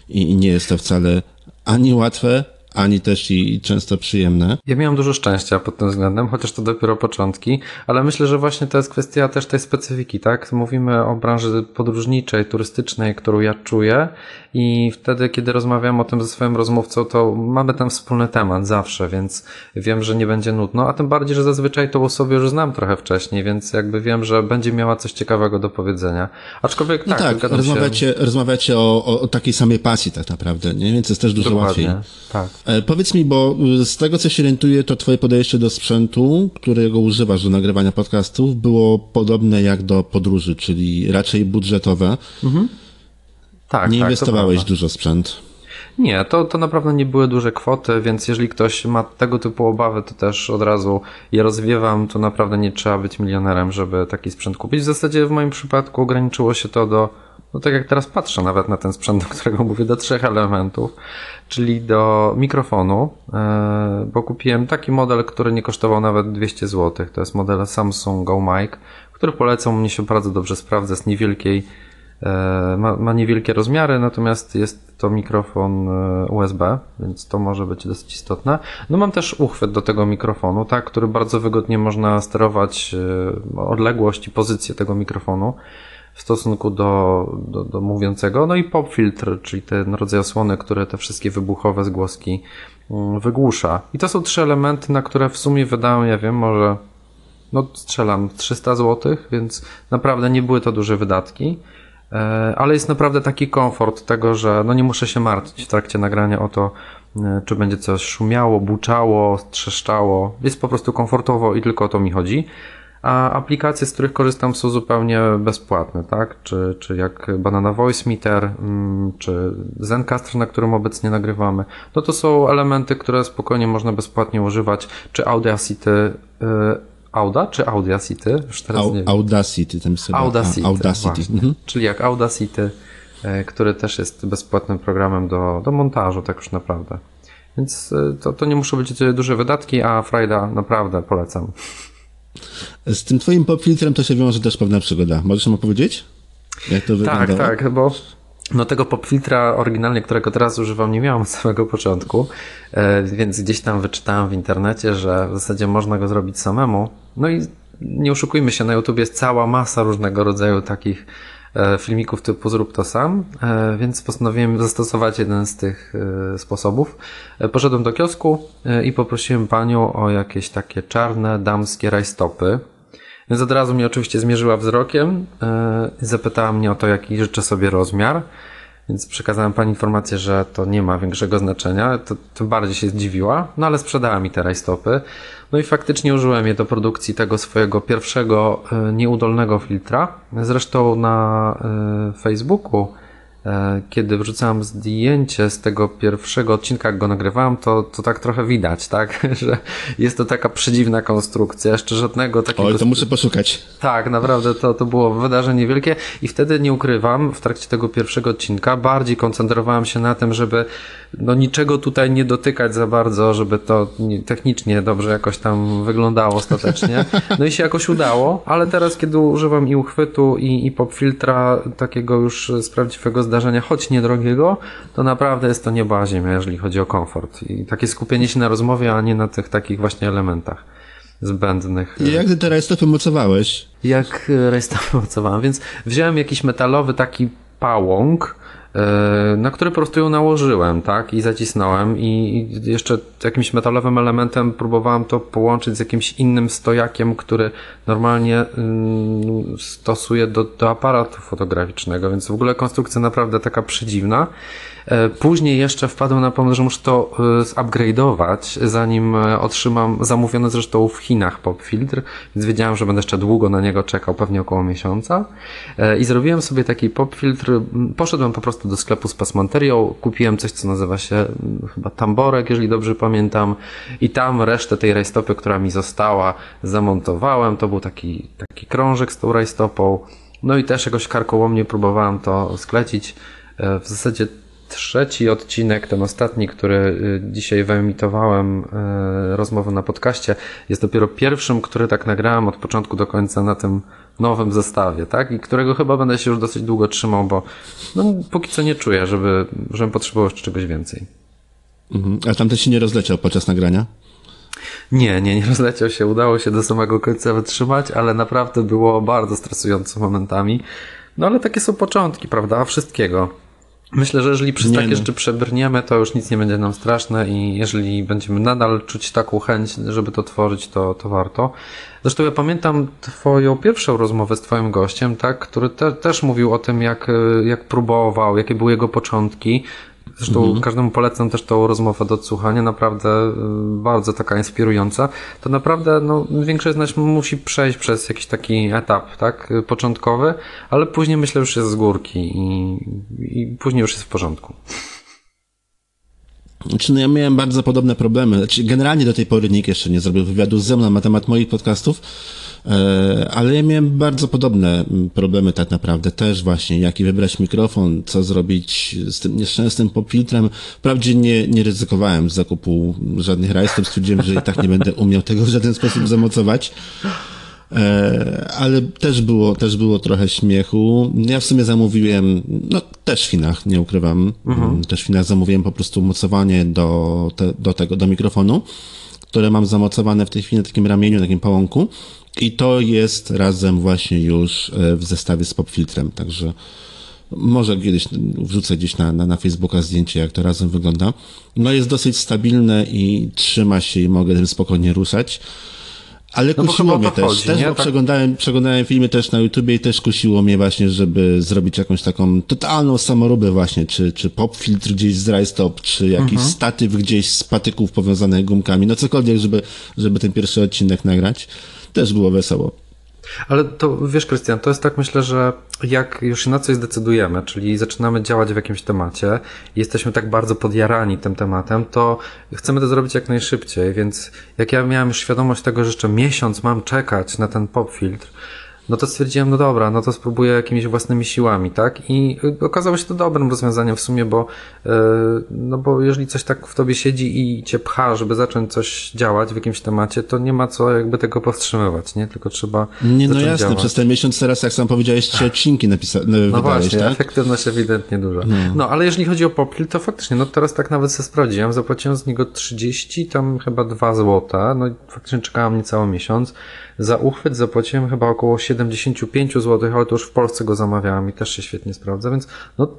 i nie jest to wcale ani łatwe, ani też i często przyjemne. Ja miałem dużo szczęścia pod tym względem, chociaż to dopiero początki, ale myślę, że właśnie to jest kwestia też tej specyfiki, tak? Mówimy o branży podróżniczej, turystycznej, którą ja czuję i wtedy, kiedy rozmawiam o tym ze swoim rozmówcą, to mamy tam wspólny temat zawsze, więc wiem, że nie będzie nudno, a tym bardziej, że zazwyczaj tą osobę już znam trochę wcześniej, więc jakby wiem, że będzie miała coś ciekawego do powiedzenia. Aczkolwiek tak, no tak rozmawiacie o takiej samej pasji tak naprawdę, nie? Więc jest też dużo łatwiej. Tak. Powiedz mi, bo z tego, co się orientuję, to twoje podejście do sprzętu, którego używasz do nagrywania podcastów, było podobne jak do podróży, czyli raczej budżetowe. Mhm. Tak, nie inwestowałeś dużo w sprzęt. Nie, to naprawdę nie były duże kwoty, więc jeżeli ktoś ma tego typu obawy, to też od razu je rozwiewam, to naprawdę nie trzeba być milionerem, żeby taki sprzęt kupić. W zasadzie w moim przypadku ograniczyło się to do, no tak jak teraz patrzę nawet na ten sprzęt, do którego mówię, do 3 elementów, czyli do mikrofonu, bo kupiłem taki model, który nie kosztował nawet 200 zł. To jest model Samsung Go Mic, który polecam, mnie się bardzo dobrze sprawdza, jest niewielkiej, ma niewielkie rozmiary, natomiast jest to mikrofon USB, więc to może być dosyć istotne. No mam też uchwyt do tego mikrofonu, tak, który bardzo wygodnie można sterować odległość i pozycję tego mikrofonu w stosunku do mówiącego. No i pop filtr, czyli ten rodzaj osłony, które te wszystkie wybuchowe zgłoski wygłusza. I to są 3 elementy, na które w sumie wydałem, ja wiem, może no strzelam 300 zł, więc naprawdę nie były to duże wydatki. Ale jest naprawdę taki komfort tego, że no nie muszę się martwić w trakcie nagrania o to, czy będzie coś szumiało, buczało, trzeszczało. Jest po prostu komfortowo i tylko o to mi chodzi. A aplikacje, z których korzystam, są zupełnie bezpłatne, tak? Czy jak Banana Voice Meter, czy Zencastr, na którym obecnie nagrywamy. No to są elementy, które spokojnie można bezpłatnie używać, czy Audacity, Audacity? Już teraz nie wiem. Audacity. Mhm. Czyli jak Audacity, który też jest bezpłatnym programem do montażu, tak już naprawdę. Więc to nie muszą być duże wydatki, a frajda naprawdę polecam. Z tym twoim popfiltrem to się wiąże też pewna przygoda. Możesz nam opowiedzieć, jak to wyglądało? Tak, bo no tego popfiltra oryginalnie, którego teraz używam, nie miałem od samego początku, więc gdzieś tam wyczytałem w internecie, że w zasadzie można go zrobić samemu. No i nie oszukujmy się, na YouTubie jest cała masa różnego rodzaju takich filmików typu zrób to sam, więc postanowiłem zastosować jeden z tych sposobów. Poszedłem do kiosku i poprosiłem panią o jakieś takie czarne, damskie rajstopy. Więc od razu mnie oczywiście zmierzyła wzrokiem i zapytała mnie o to, jaki życzę sobie rozmiar. Więc przekazałem pani informację, że to nie ma większego znaczenia. To bardziej się zdziwiła, no ale sprzedała mi te rajstopy. No i faktycznie użyłem je do produkcji tego swojego pierwszego nieudolnego filtra. Zresztą na Facebooku kiedy wrzucałem zdjęcie z tego pierwszego odcinka, jak go nagrywałem, to tak trochę widać, tak? Że jest to taka przedziwna konstrukcja, jeszcze żadnego takiego... Oj, to muszę poszukać. Tak, naprawdę to było wydarzenie wielkie i wtedy, nie ukrywam, w trakcie tego pierwszego odcinka bardziej koncentrowałem się na tym, żeby niczego tutaj nie dotykać za bardzo, żeby to technicznie dobrze jakoś tam wyglądało ostatecznie. No i się jakoś udało, ale teraz, kiedy używam i uchwytu i popfiltra takiego już z prawdziwego zdarzenia, choć niedrogiego, to naprawdę jest to niebo a ziemia, jeżeli chodzi o komfort. I takie skupienie się na rozmowie, a nie na tych takich właśnie elementach zbędnych. I jak ty te rajstopy mocowałeś? Jak rajstopy mocowałem? Więc wziąłem jakiś metalowy taki pałąk, na który po prostu ją nałożyłem, tak? I zacisnąłem i jeszcze jakimś metalowym elementem próbowałem to połączyć z jakimś innym stojakiem, który normalnie stosuję do aparatu fotograficznego, więc w ogóle konstrukcja naprawdę taka przedziwna. Później jeszcze wpadłem na pomysł, że muszę to zupgrade'ować, zanim otrzymam zamówiony zresztą w Chinach popfiltr, więc wiedziałem, że będę jeszcze długo na niego czekał, pewnie około miesiąca, i zrobiłem sobie taki popfiltr, poszedłem po prostu do sklepu z pasmanterią, kupiłem coś, co nazywa się chyba tamborek, jeżeli dobrze pamiętam, i tam resztę tej rajstopy, która mi została, zamontowałem, to był taki krążek z tą rajstopą, no i też jakoś karkołomnie próbowałem to sklecić. W zasadzie trzeci odcinek, ten ostatni, który dzisiaj wyemitowałem, rozmowę na podcaście, jest dopiero pierwszym, który tak nagrałem od początku do końca na tym nowym zestawie, tak? I którego chyba będę się już dosyć długo trzymał, bo póki co nie czuję, żebym potrzebował jeszcze czegoś więcej. Mhm. A tamten się nie rozleciał podczas nagrania? Nie rozleciał się, udało się do samego końca wytrzymać, ale naprawdę było bardzo stresująco momentami. No ale takie są początki, prawda? Wszystkiego. Myślę, że jeżeli przez tak jeszcze przebrniemy, to już nic nie będzie nam straszne i jeżeli będziemy nadal czuć taką chęć, żeby to tworzyć, to warto. Zresztą ja pamiętam twoją pierwszą rozmowę z twoim gościem, tak, który też mówił o tym, jak próbował, jakie były jego początki. Zresztą każdemu polecam też tą rozmowę do odsłuchania, naprawdę bardzo taka inspirująca. To naprawdę większość z nas musi przejść przez jakiś taki etap, tak, początkowy, ale później myślę już jest z górki i później już jest w porządku. Znaczy, ja miałem bardzo podobne problemy. Znaczy, generalnie do tej pory nikt jeszcze nie zrobił wywiadu ze mną na temat moich podcastów, ale ja miałem bardzo podobne problemy tak naprawdę też właśnie, jaki wybrać mikrofon, co zrobić z tym nieszczęsnym popfiltrem. Wprawdzie nie ryzykowałem zakupu żadnych rajstop, stwierdziłem, że i tak nie będę umiał tego w żaden sposób zamocować. Ale też było trochę śmiechu. Ja w sumie zamówiłem, też w Chinach, nie ukrywam, też w Chinach zamówiłem po prostu mocowanie do mikrofonu, które mam zamocowane w tej chwili na takim ramieniu, takim pałąku, i to jest razem właśnie już w zestawie z popfiltrem, także może kiedyś wrzucę gdzieś na Facebooka zdjęcie, jak to razem wygląda. Jest dosyć stabilne i trzyma się i mogę tym spokojnie ruszać. Ale kusiło mnie też, bo przeglądałem filmy też na YouTubie i też kusiło mnie właśnie, żeby zrobić jakąś taką totalną samoróbę właśnie, czy popfiltr gdzieś z rajstop, czy jakiś statyw gdzieś z patyków powiązanych gumkami, cokolwiek, żeby ten pierwszy odcinek nagrać. Też było wesoło. Ale to wiesz, Krystian, to jest tak, myślę, że jak już się na coś zdecydujemy, czyli zaczynamy działać w jakimś temacie i jesteśmy tak bardzo podjarani tym tematem, to chcemy to zrobić jak najszybciej, więc jak ja miałem już świadomość tego, że jeszcze miesiąc mam czekać na ten popfiltr, to stwierdziłem, dobra, to spróbuję jakimiś własnymi siłami, tak? I okazało się to dobrym rozwiązaniem w sumie, bo jeżeli coś tak w tobie siedzi i cię pcha, żeby zacząć coś działać w jakimś temacie, to nie ma co jakby tego powstrzymywać, nie? Tylko trzeba jasne, działać. Przez ten miesiąc teraz, jak sam powiedziałeś, 3 odcinki wydałeś, właśnie, tak? Efektywność ewidentnie duża. Ale jeżeli chodzi o popfiltr, to faktycznie, teraz tak nawet sobie sprawdziłem, zapłaciłem z niego 30, tam chyba 2 złota, i faktycznie czekałem niecały miesiąc. Za uchwyt zapłaciłem chyba około 75 zł, ale to już w Polsce go zamawiałem i też się świetnie sprawdza, więc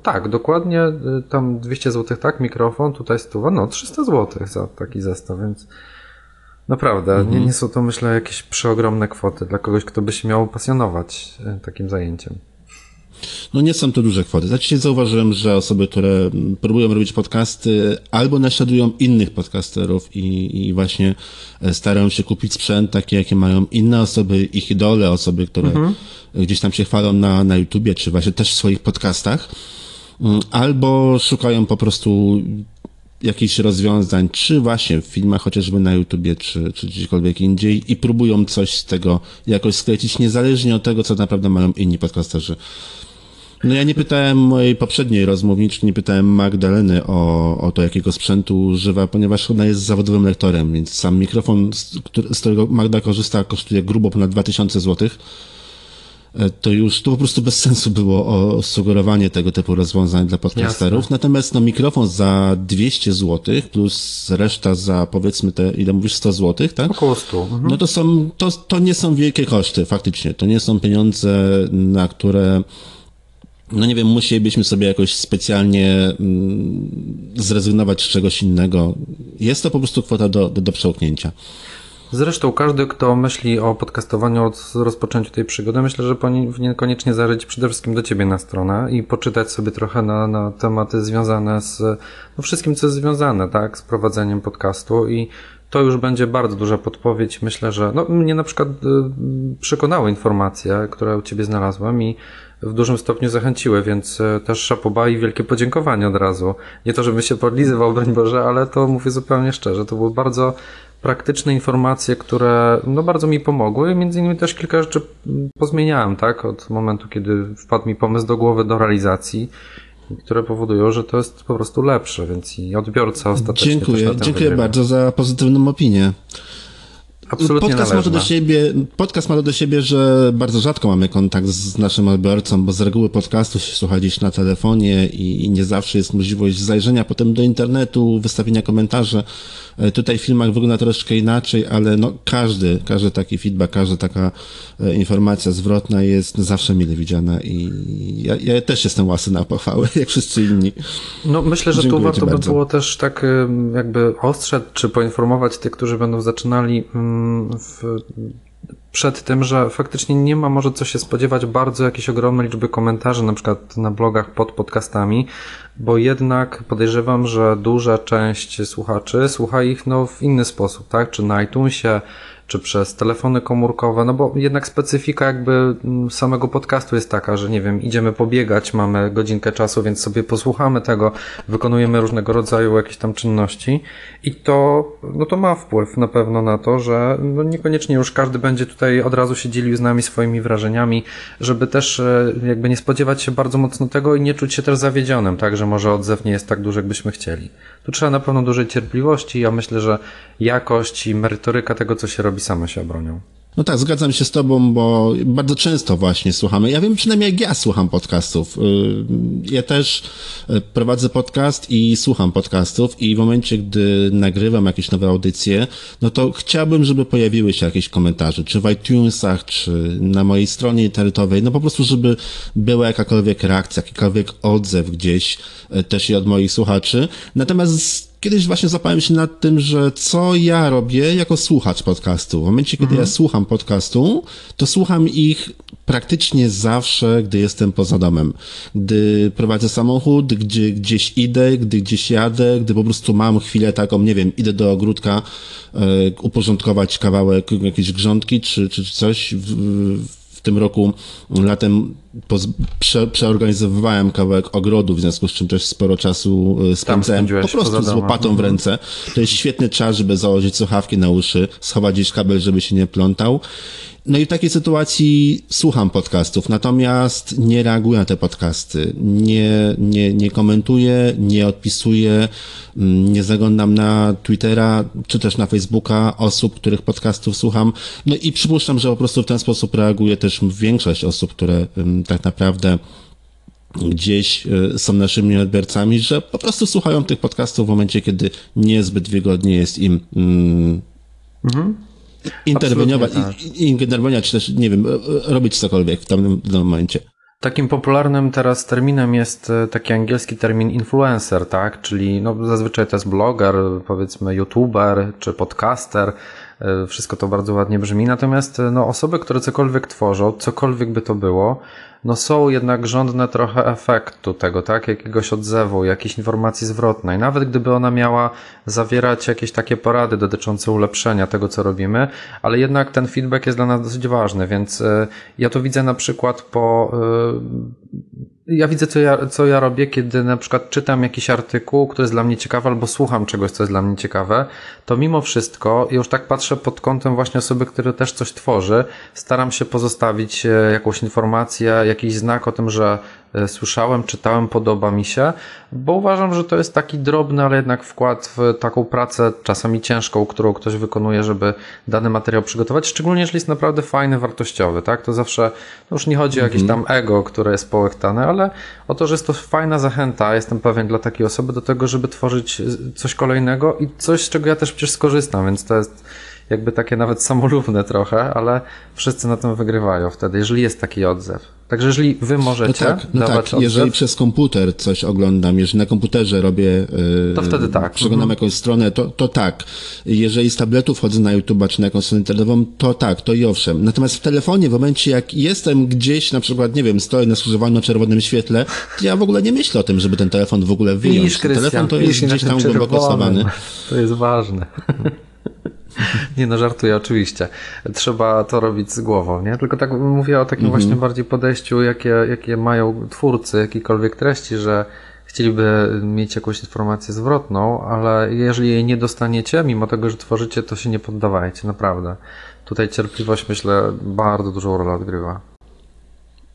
tak, dokładnie tam 200 zł, tak, mikrofon, tutaj 100, 300 zł za taki zestaw, więc naprawdę nie są to, myślę, jakieś przeogromne kwoty dla kogoś, kto by się miał pasjonować takim zajęciem. Nie są to duże kwoty. Znaczy, zauważyłem, że osoby, które próbują robić podcasty, albo naśladują innych podcasterów i właśnie starają się kupić sprzęt taki, jakie mają inne osoby, ich idole, osoby, które gdzieś tam się chwalą na YouTubie, czy właśnie też w swoich podcastach. albo szukają po prostu jakichś rozwiązań, czy właśnie w filmach, chociażby na YouTubie, czy gdziekolwiek indziej i próbują coś z tego jakoś sklecić, niezależnie od tego, co naprawdę mają inni podcasterzy. No ja nie pytałem mojej poprzedniej rozmówniczki, nie pytałem Magdaleny o to, jakiego sprzętu używa, ponieważ ona jest zawodowym lektorem, więc sam mikrofon, z którego Magda korzysta, kosztuje grubo ponad 2000 zł. To już to po prostu bez sensu było sugerowanie tego typu rozwiązań dla podcasterów. Jasne. Natomiast no, mikrofon za 200 zł plus reszta za powiedzmy te, ile mówisz, 100 zł, tak? Około 100. Mhm. No to nie są wielkie koszty faktycznie. To nie są pieniądze, na które no nie wiem, musielibyśmy sobie jakoś specjalnie zrezygnować z czegoś innego. Jest to po prostu kwota do przełknięcia. Zresztą każdy, kto myśli o podcastowaniu od rozpoczęciu tej przygody, myślę, że powinien koniecznie zajrzeć przede wszystkim do Ciebie na stronę i poczytać sobie trochę na tematy związane z wszystkim, co jest związane, tak, z prowadzeniem podcastu i to już będzie bardzo duża podpowiedź. Myślę, że mnie na przykład przekonały informacje, które u Ciebie znalazłem i w dużym stopniu zachęciły, więc też chapeau bas i wielkie podziękowanie od razu. Nie to, żebym się podlizywał, broń Boże, ale to mówię zupełnie szczerze. To były bardzo praktyczne informacje, które bardzo mi pomogły. Między innymi też kilka rzeczy pozmieniałem, tak, od momentu, kiedy wpadł mi pomysł do głowy do realizacji, które powodują, że to jest po prostu lepsze, więc i odbiorca ostatecznie. Dziękuję bardzo za pozytywną opinię. Absolutnie podcast ma to do siebie, że bardzo rzadko mamy kontakt z naszym odbiorcą, bo z reguły podcastu się słucha gdzieś na telefonie i nie zawsze jest możliwość zajrzenia potem do internetu, wystawienia komentarzy. Tutaj w filmach wygląda troszeczkę inaczej, ale każdy taki feedback, każda taka informacja zwrotna jest zawsze mile widziana i ja też jestem łasy na pochwałę, jak wszyscy inni. Myślę, że tu warto by było też tak jakby ostrzec, czy poinformować tych, którzy będą zaczynali przed tym, że faktycznie nie ma może co się spodziewać bardzo jakiejś ogromnej liczby komentarzy, na przykład na blogach pod podcastami, bo jednak podejrzewam, że duża część słuchaczy słucha ich w inny sposób, tak? Czy na iTunesie, czy przez telefony komórkowe, bo jednak specyfika jakby samego podcastu jest taka, że nie wiem, idziemy pobiegać, mamy godzinkę czasu, więc sobie posłuchamy tego, wykonujemy różnego rodzaju jakieś tam czynności i to, to ma wpływ na pewno na to, że niekoniecznie już każdy będzie tutaj od razu się dzielił z nami swoimi wrażeniami, żeby też jakby nie spodziewać się bardzo mocno tego i nie czuć się też zawiedzionym, tak, że może odzew nie jest tak duży, jakbyśmy chcieli. Tu trzeba na pewno dużej cierpliwości. Ja myślę, że jakość i merytoryka tego, co się robi, same się obronią. No tak, zgadzam się z tobą, bo bardzo często właśnie słuchamy. Ja wiem przynajmniej, jak ja słucham podcastów. Ja też prowadzę podcast i słucham podcastów i w momencie, gdy nagrywam jakieś nowe audycje, to chciałbym, żeby pojawiły się jakieś komentarze, czy w iTunesach, czy na mojej stronie internetowej. Po prostu, żeby była jakakolwiek reakcja, jakikolwiek odzew gdzieś też i od moich słuchaczy. Natomiast kiedyś właśnie zapałem się nad tym, że co ja robię jako słuchacz podcastu. W momencie, kiedy ja słucham podcastu, to słucham ich praktycznie zawsze, gdy jestem poza domem. Gdy prowadzę samochód, gdy gdzieś idę, gdy gdzieś jadę, gdy po prostu mam chwilę taką, nie wiem, idę do ogródka, uporządkować kawałek jakieś grządki czy coś. W tym roku latem przeorganizowywałem kawałek ogrodu, w związku z czym też sporo czasu spędzałem po prostu z łopatą w ręce. To jest świetny czas, żeby założyć słuchawki na uszy, schować gdzieś kabel, żeby się nie plątał. I w takiej sytuacji słucham podcastów, natomiast nie reaguję na te podcasty. Nie komentuję, nie odpisuję, nie zaglądam na Twittera czy też na Facebooka osób, których podcastów słucham. I przypuszczam, że po prostu w ten sposób reaguje też większość osób, które tak naprawdę gdzieś są naszymi odbiorcami, że po prostu słuchają tych podcastów w momencie, kiedy niezbyt wygodnie jest im interweniować, czy też, nie wiem, robić cokolwiek w danym momencie. Takim popularnym teraz terminem jest taki angielski termin influencer, tak? Czyli zazwyczaj to jest bloger, powiedzmy youtuber czy podcaster. Wszystko to bardzo ładnie brzmi, natomiast osoby, które cokolwiek tworzą, cokolwiek by to było, są jednak żądne trochę efektu tego, tak? Jakiegoś odzewu, jakiejś informacji zwrotnej. Nawet gdyby ona miała zawierać jakieś takie porady dotyczące ulepszenia tego, co robimy, ale jednak ten feedback jest dla nas dosyć ważny, więc ja to widzę na przykład po Ja widzę, co ja robię, kiedy na przykład czytam jakiś artykuł, który jest dla mnie ciekawy, albo słucham czegoś, co jest dla mnie ciekawe, to mimo wszystko, już tak patrzę pod kątem właśnie osoby, która też coś tworzy, staram się pozostawić jakąś informację, jakiś znak o tym, że słyszałem, czytałem, podoba mi się, bo uważam, że to jest taki drobny, ale jednak wkład w taką pracę, czasami ciężką, którą ktoś wykonuje, żeby dany materiał przygotować, szczególnie jeżeli jest naprawdę fajny, wartościowy, tak? To zawsze, to już nie chodzi o jakieś tam ego, które jest połechtane, ale o to, że jest to fajna zachęta, jestem pewien, dla takiej osoby do tego, żeby tworzyć coś kolejnego i coś, z czego ja też przecież skorzystam, więc to jest jakby takie nawet samolubne trochę, ale wszyscy na tym wygrywają wtedy, jeżeli jest taki odzew. Także jeżeli wy możecie dawać odzew... Jeżeli przez komputer coś oglądam, jeżeli na komputerze robię... to wtedy tak. Przeglądam jakąś stronę, to tak. Jeżeli z tabletu wchodzę na YouTube'a czy na jakąś stronę internetową, to tak, to i owszem. Natomiast w telefonie, w momencie jak jestem gdzieś, na przykład, nie wiem, stoję na skrzyżowaniu-czerwonym świetle, to ja w ogóle nie myślę o tym, żeby ten telefon w ogóle wyjąć. Telefon to jest gdzieś tam głęboko schowany. To jest ważne. Nie no, żartuję oczywiście. Trzeba to robić z głową, nie? Tylko tak mówię o takim właśnie bardziej podejściu, jakie mają twórcy jakiejkolwiek treści, że chcieliby mieć jakąś informację zwrotną, ale jeżeli jej nie dostaniecie, mimo tego, że tworzycie, to się nie poddawajcie, naprawdę. Tutaj cierpliwość, myślę, bardzo dużą rolę odgrywa.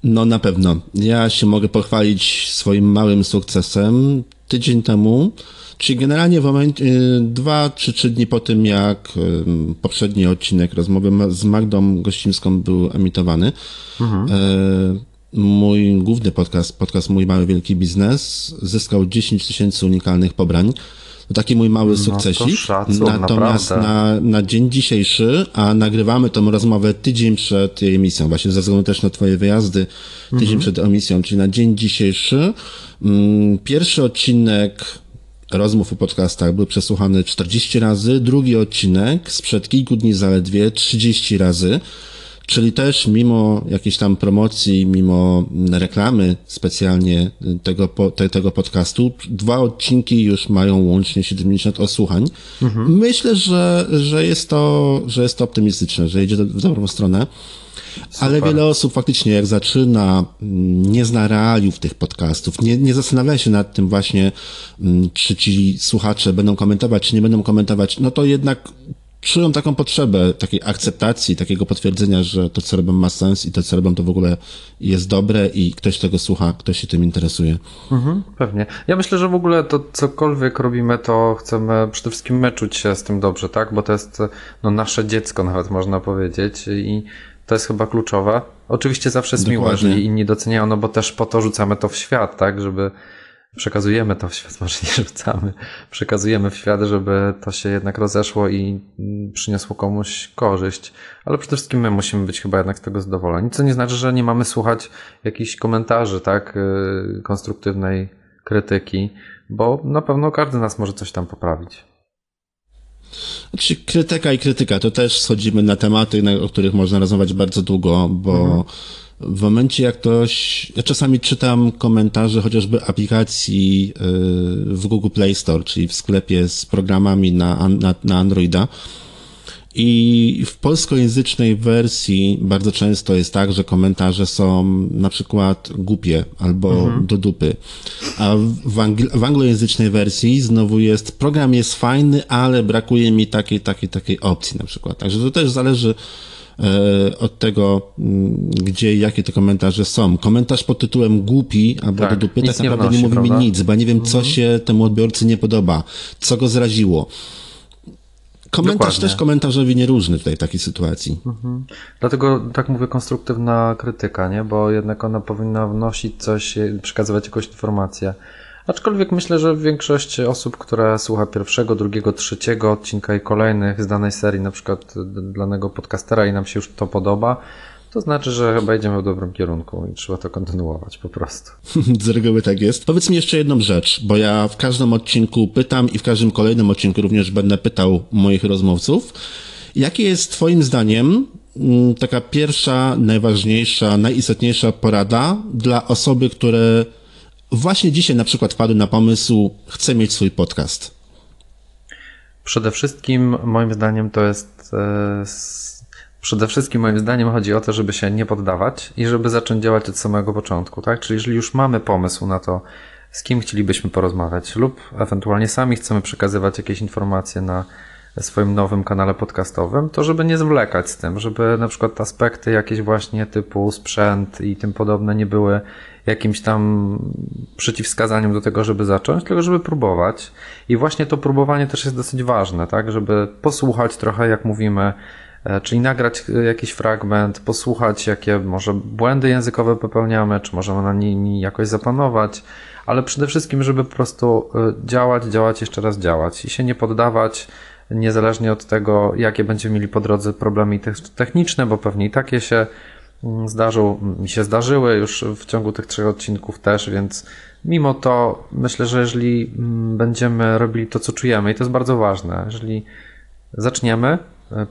No na pewno. Ja się mogę pochwalić swoim małym sukcesem tydzień temu. Czyli generalnie w momencie 2 czy 3 dni po tym, jak poprzedni odcinek rozmowy z Magdą Gościmską był emitowany, mój główny podcast Mój Mały Wielki Biznes, zyskał 10 000 unikalnych pobrań. To taki mój mały sukcesik. No to szacun, natomiast na dzień dzisiejszy, a nagrywamy tą rozmowę tydzień przed jej emisją, właśnie ze względu też na twoje wyjazdy, tydzień przed emisją, czyli na dzień dzisiejszy, pierwszy odcinek rozmów o podcastach był przesłuchany 40 razy, drugi odcinek sprzed kilku dni zaledwie 30 razy, czyli też mimo jakiejś tam promocji, mimo reklamy specjalnie tego podcastu, 2 odcinki już mają łącznie 70 odsłuchań. Myślę, że jest to optymistyczne, że idzie w dobrą stronę. Super. Ale wiele osób faktycznie, jak zaczyna, nie zna realiów tych podcastów, nie zastanawia się nad tym właśnie, czy ci słuchacze będą komentować, czy nie będą komentować, no to jednak czują taką potrzebę takiej akceptacji, takiego potwierdzenia, że to, co robią, ma sens i to, co robią, to w ogóle jest dobre i ktoś tego słucha, ktoś się tym interesuje. Pewnie. Ja myślę, że w ogóle to cokolwiek robimy, to chcemy przede wszystkim czuć się z tym dobrze, tak? Bo to jest no, nasze dziecko nawet, można powiedzieć, i to jest chyba kluczowe. Oczywiście zawsze jest miło, jeżeli inni doceniają, no bo też po to rzucamy to w świat, tak, żeby przekazujemy to w świat, może nie rzucamy, przekazujemy w świat, żeby to się jednak rozeszło i przyniosło komuś korzyść, ale przede wszystkim my musimy być chyba jednak z tego zadowoleni, co nie znaczy, że nie mamy słuchać jakichś komentarzy, tak, konstruktywnej krytyki, bo na pewno każdy z nas może coś tam poprawić. Znaczy, krytyka to też schodzimy na tematy, o których można rozmawiać bardzo długo, bo w momencie jak ktoś... Ja czasami czytam komentarze chociażby aplikacji w Google Play Store, czyli w sklepie z programami na Androida, i w polskojęzycznej wersji bardzo często jest tak, że komentarze są na przykład głupie albo do dupy. A w anglojęzycznej wersji znowu jest, program jest fajny, ale brakuje mi takiej opcji na przykład. Także to też zależy od tego, gdzie i jakie te komentarze są. Komentarz pod tytułem głupi albo do dupy tak naprawdę nie mówi mi nic, bo nie wiem, co się temu odbiorcy nie podoba, co go zraziło. Komentarz Dokładnie. Też komentarzowi nieróżny tutaj w takiej sytuacji. Dlatego tak mówię, konstruktywna krytyka, nie? Bo jednak ona powinna wnosić coś, przekazywać jakąś informację. Aczkolwiek myślę, że większość osób, która słucha 1., 2., 3. odcinka i kolejnych z danej serii, na przykład danego podcastera, i nam się już to podoba, to znaczy, że chyba idziemy w dobrym kierunku i trzeba to kontynuować po prostu. Z reguły tak jest. Powiedz mi jeszcze jedną rzecz, bo ja w każdym odcinku pytam i w każdym kolejnym odcinku również będę pytał moich rozmówców. Jakie jest twoim zdaniem taka pierwsza, najważniejsza, najistotniejsza porada dla osoby, które właśnie dzisiaj na przykład wpadły na pomysł, chcę mieć swój podcast? Przede wszystkim moim zdaniem to jest Przede wszystkim moim zdaniem chodzi o to, żeby się nie poddawać i żeby zacząć działać od samego początku, tak? Czyli jeżeli już mamy pomysł na to, z kim chcielibyśmy porozmawiać lub ewentualnie sami chcemy przekazywać jakieś informacje na swoim nowym kanale podcastowym, to żeby nie zwlekać z tym, żeby na przykład aspekty jakieś właśnie typu sprzęt i tym podobne nie były jakimś tam przeciwwskazaniem do tego, żeby zacząć, tylko żeby próbować. I właśnie to próbowanie też jest dosyć ważne, tak, żeby posłuchać trochę, jak mówimy, czyli nagrać jakiś fragment, posłuchać, jakie może błędy językowe popełniamy, czy możemy na nimi jakoś zapanować, ale przede wszystkim, żeby po prostu działać, jeszcze raz działać i się nie poddawać, niezależnie od tego, jakie będziemy mieli po drodze problemy techniczne, bo pewnie i takie się zdarzyły już w ciągu tych 3 odcinków też, więc mimo to myślę, że jeżeli będziemy robili to, co czujemy, i to jest bardzo ważne, jeżeli zaczniemy,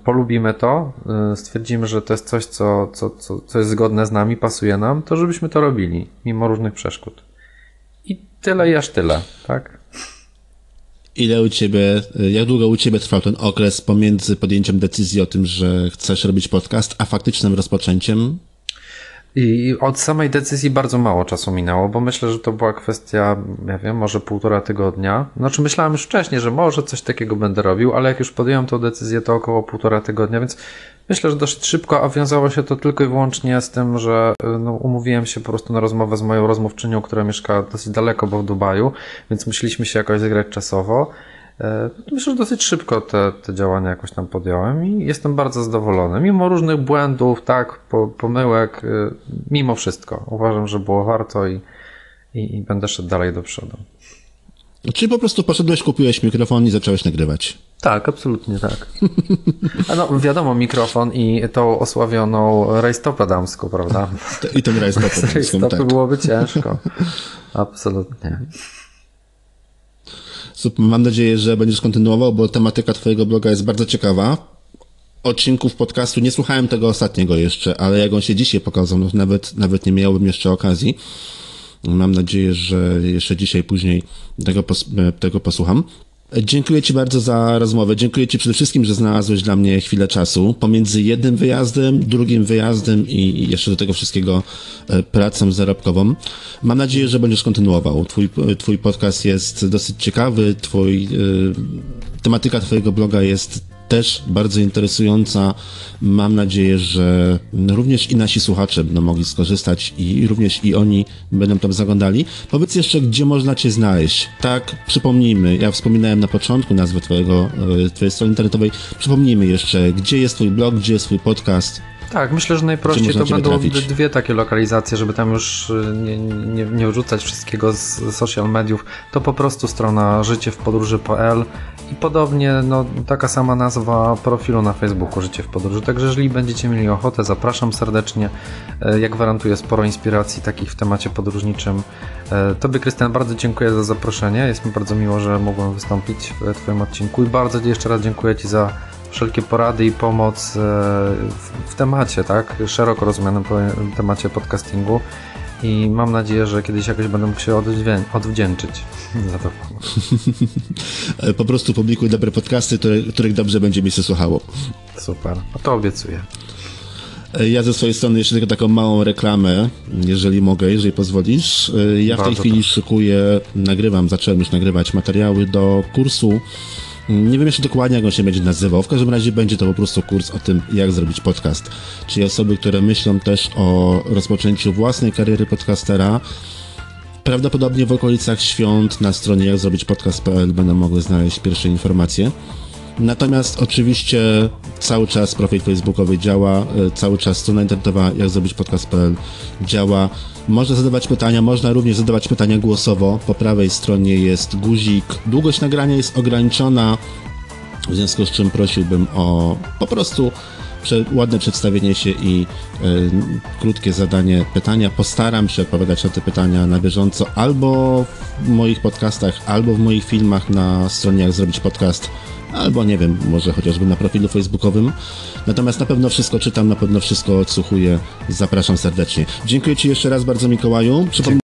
polubimy to, stwierdzimy, że to jest coś, co jest zgodne z nami, pasuje nam, to żebyśmy to robili, mimo różnych przeszkód. I tyle i aż tyle, tak? Jak długo u Ciebie trwał ten okres pomiędzy podjęciem decyzji o tym, że chcesz robić podcast, a faktycznym rozpoczęciem? I od samej decyzji bardzo mało czasu minęło, bo myślę, że to była kwestia, ja wiem, może 1,5 tygodnia. Znaczy myślałem już wcześniej, że może coś takiego będę robił, ale jak już podjąłem tą decyzję, to około 1,5 tygodnia, więc myślę, że dosyć szybko, a wiązało się to tylko i wyłącznie z tym, że umówiłem się po prostu na rozmowę z moją rozmówczynią, która mieszka dosyć daleko, bo w Dubaju, więc musieliśmy się jakoś zgrać czasowo. Myślę, że dosyć szybko te działania jakoś tam podjąłem i jestem bardzo zadowolony. Mimo różnych błędów, tak, pomyłek, mimo wszystko. Uważam, że było warto i będę szedł dalej do przodu. Czyli po prostu poszedłeś, kupiłeś mikrofon i zacząłeś nagrywać? Tak, absolutnie tak. No wiadomo, mikrofon i tą osławioną rajstopę damską, prawda? I ten rajstopę damską, tak. Byłoby ciężko. Absolutnie. Super, mam nadzieję, że będziesz kontynuował, bo tematyka twojego bloga jest bardzo ciekawa. Odcinków podcastu, nie słuchałem tego ostatniego jeszcze, ale jak on się dzisiaj pokazał, no nawet nie miałbym jeszcze okazji. Mam nadzieję, że jeszcze dzisiaj, później tego posłucham. Dziękuję Ci bardzo za rozmowę. Dziękuję Ci przede wszystkim, że znalazłeś dla mnie chwilę czasu pomiędzy jednym wyjazdem, drugim wyjazdem i jeszcze do tego wszystkiego pracą zarobkową. Mam nadzieję, że będziesz kontynuował. Twój podcast jest dosyć ciekawy, tematyka Twojego bloga jest też bardzo interesująca. Mam nadzieję, że również i nasi słuchacze będą mogli skorzystać i również i oni będą tam zaglądali. Powiedz jeszcze, gdzie można Cię znaleźć. Tak, przypomnijmy, ja wspominałem na początku nazwę Twojej strony internetowej. Przypomnijmy jeszcze, gdzie jest Twój blog, gdzie jest Twój podcast. Tak, myślę, że najprościej to będą dwie takie lokalizacje, żeby tam już nie wrzucać wszystkiego z social mediów. To po prostu strona życiewpodróży.pl i podobnie taka sama nazwa profilu na Facebooku Życie w Podróży. Także jeżeli będziecie mieli ochotę, zapraszam serdecznie. Jak gwarantuję, sporo inspiracji takich w temacie podróżniczym. Tobie, Krystian, bardzo dziękuję za zaproszenie. Jest mi bardzo miło, że mogłem wystąpić w Twoim odcinku i bardzo jeszcze raz dziękuję Ci za wszelkie porady i pomoc w temacie, tak? Szeroko rozumianym temacie podcastingu i mam nadzieję, że kiedyś jakoś będę mógł się odwdzięczyć za to. Po prostu publikuj dobre podcasty, których dobrze będzie mi się słuchało. Super, to obiecuję. Ja ze swojej strony jeszcze tylko taką małą reklamę, jeżeli mogę, jeżeli pozwolisz. Ja bardzo w tej chwili zacząłem już nagrywać materiały do kursu. Nie wiem jeszcze dokładnie, jak on się będzie nazywał. W każdym razie będzie to po prostu kurs o tym, jak zrobić podcast. Czyli osoby, które myślą też o rozpoczęciu własnej kariery podcastera, prawdopodobnie w okolicach świąt na stronie jakzrobicpodcast.pl będą mogły znaleźć pierwsze informacje. Natomiast oczywiście cały czas profil facebookowy działa, cały czas strona internetowa jakzrobicpodcast.pl działa. Można również zadawać pytania głosowo. Po prawej stronie jest guzik. Długość nagrania jest ograniczona, w związku z czym prosiłbym o po prostu ładne przedstawienie się i krótkie zadanie pytania. Postaram się odpowiadać na te pytania na bieżąco albo w moich podcastach, albo w moich filmach na stronie Jak Zrobić Podcast, albo nie wiem, może chociażby na profilu facebookowym. Natomiast na pewno wszystko czytam, na pewno wszystko odsłuchuję. Zapraszam serdecznie. Dziękuję Ci jeszcze raz bardzo, Mikołaju. Przypomnę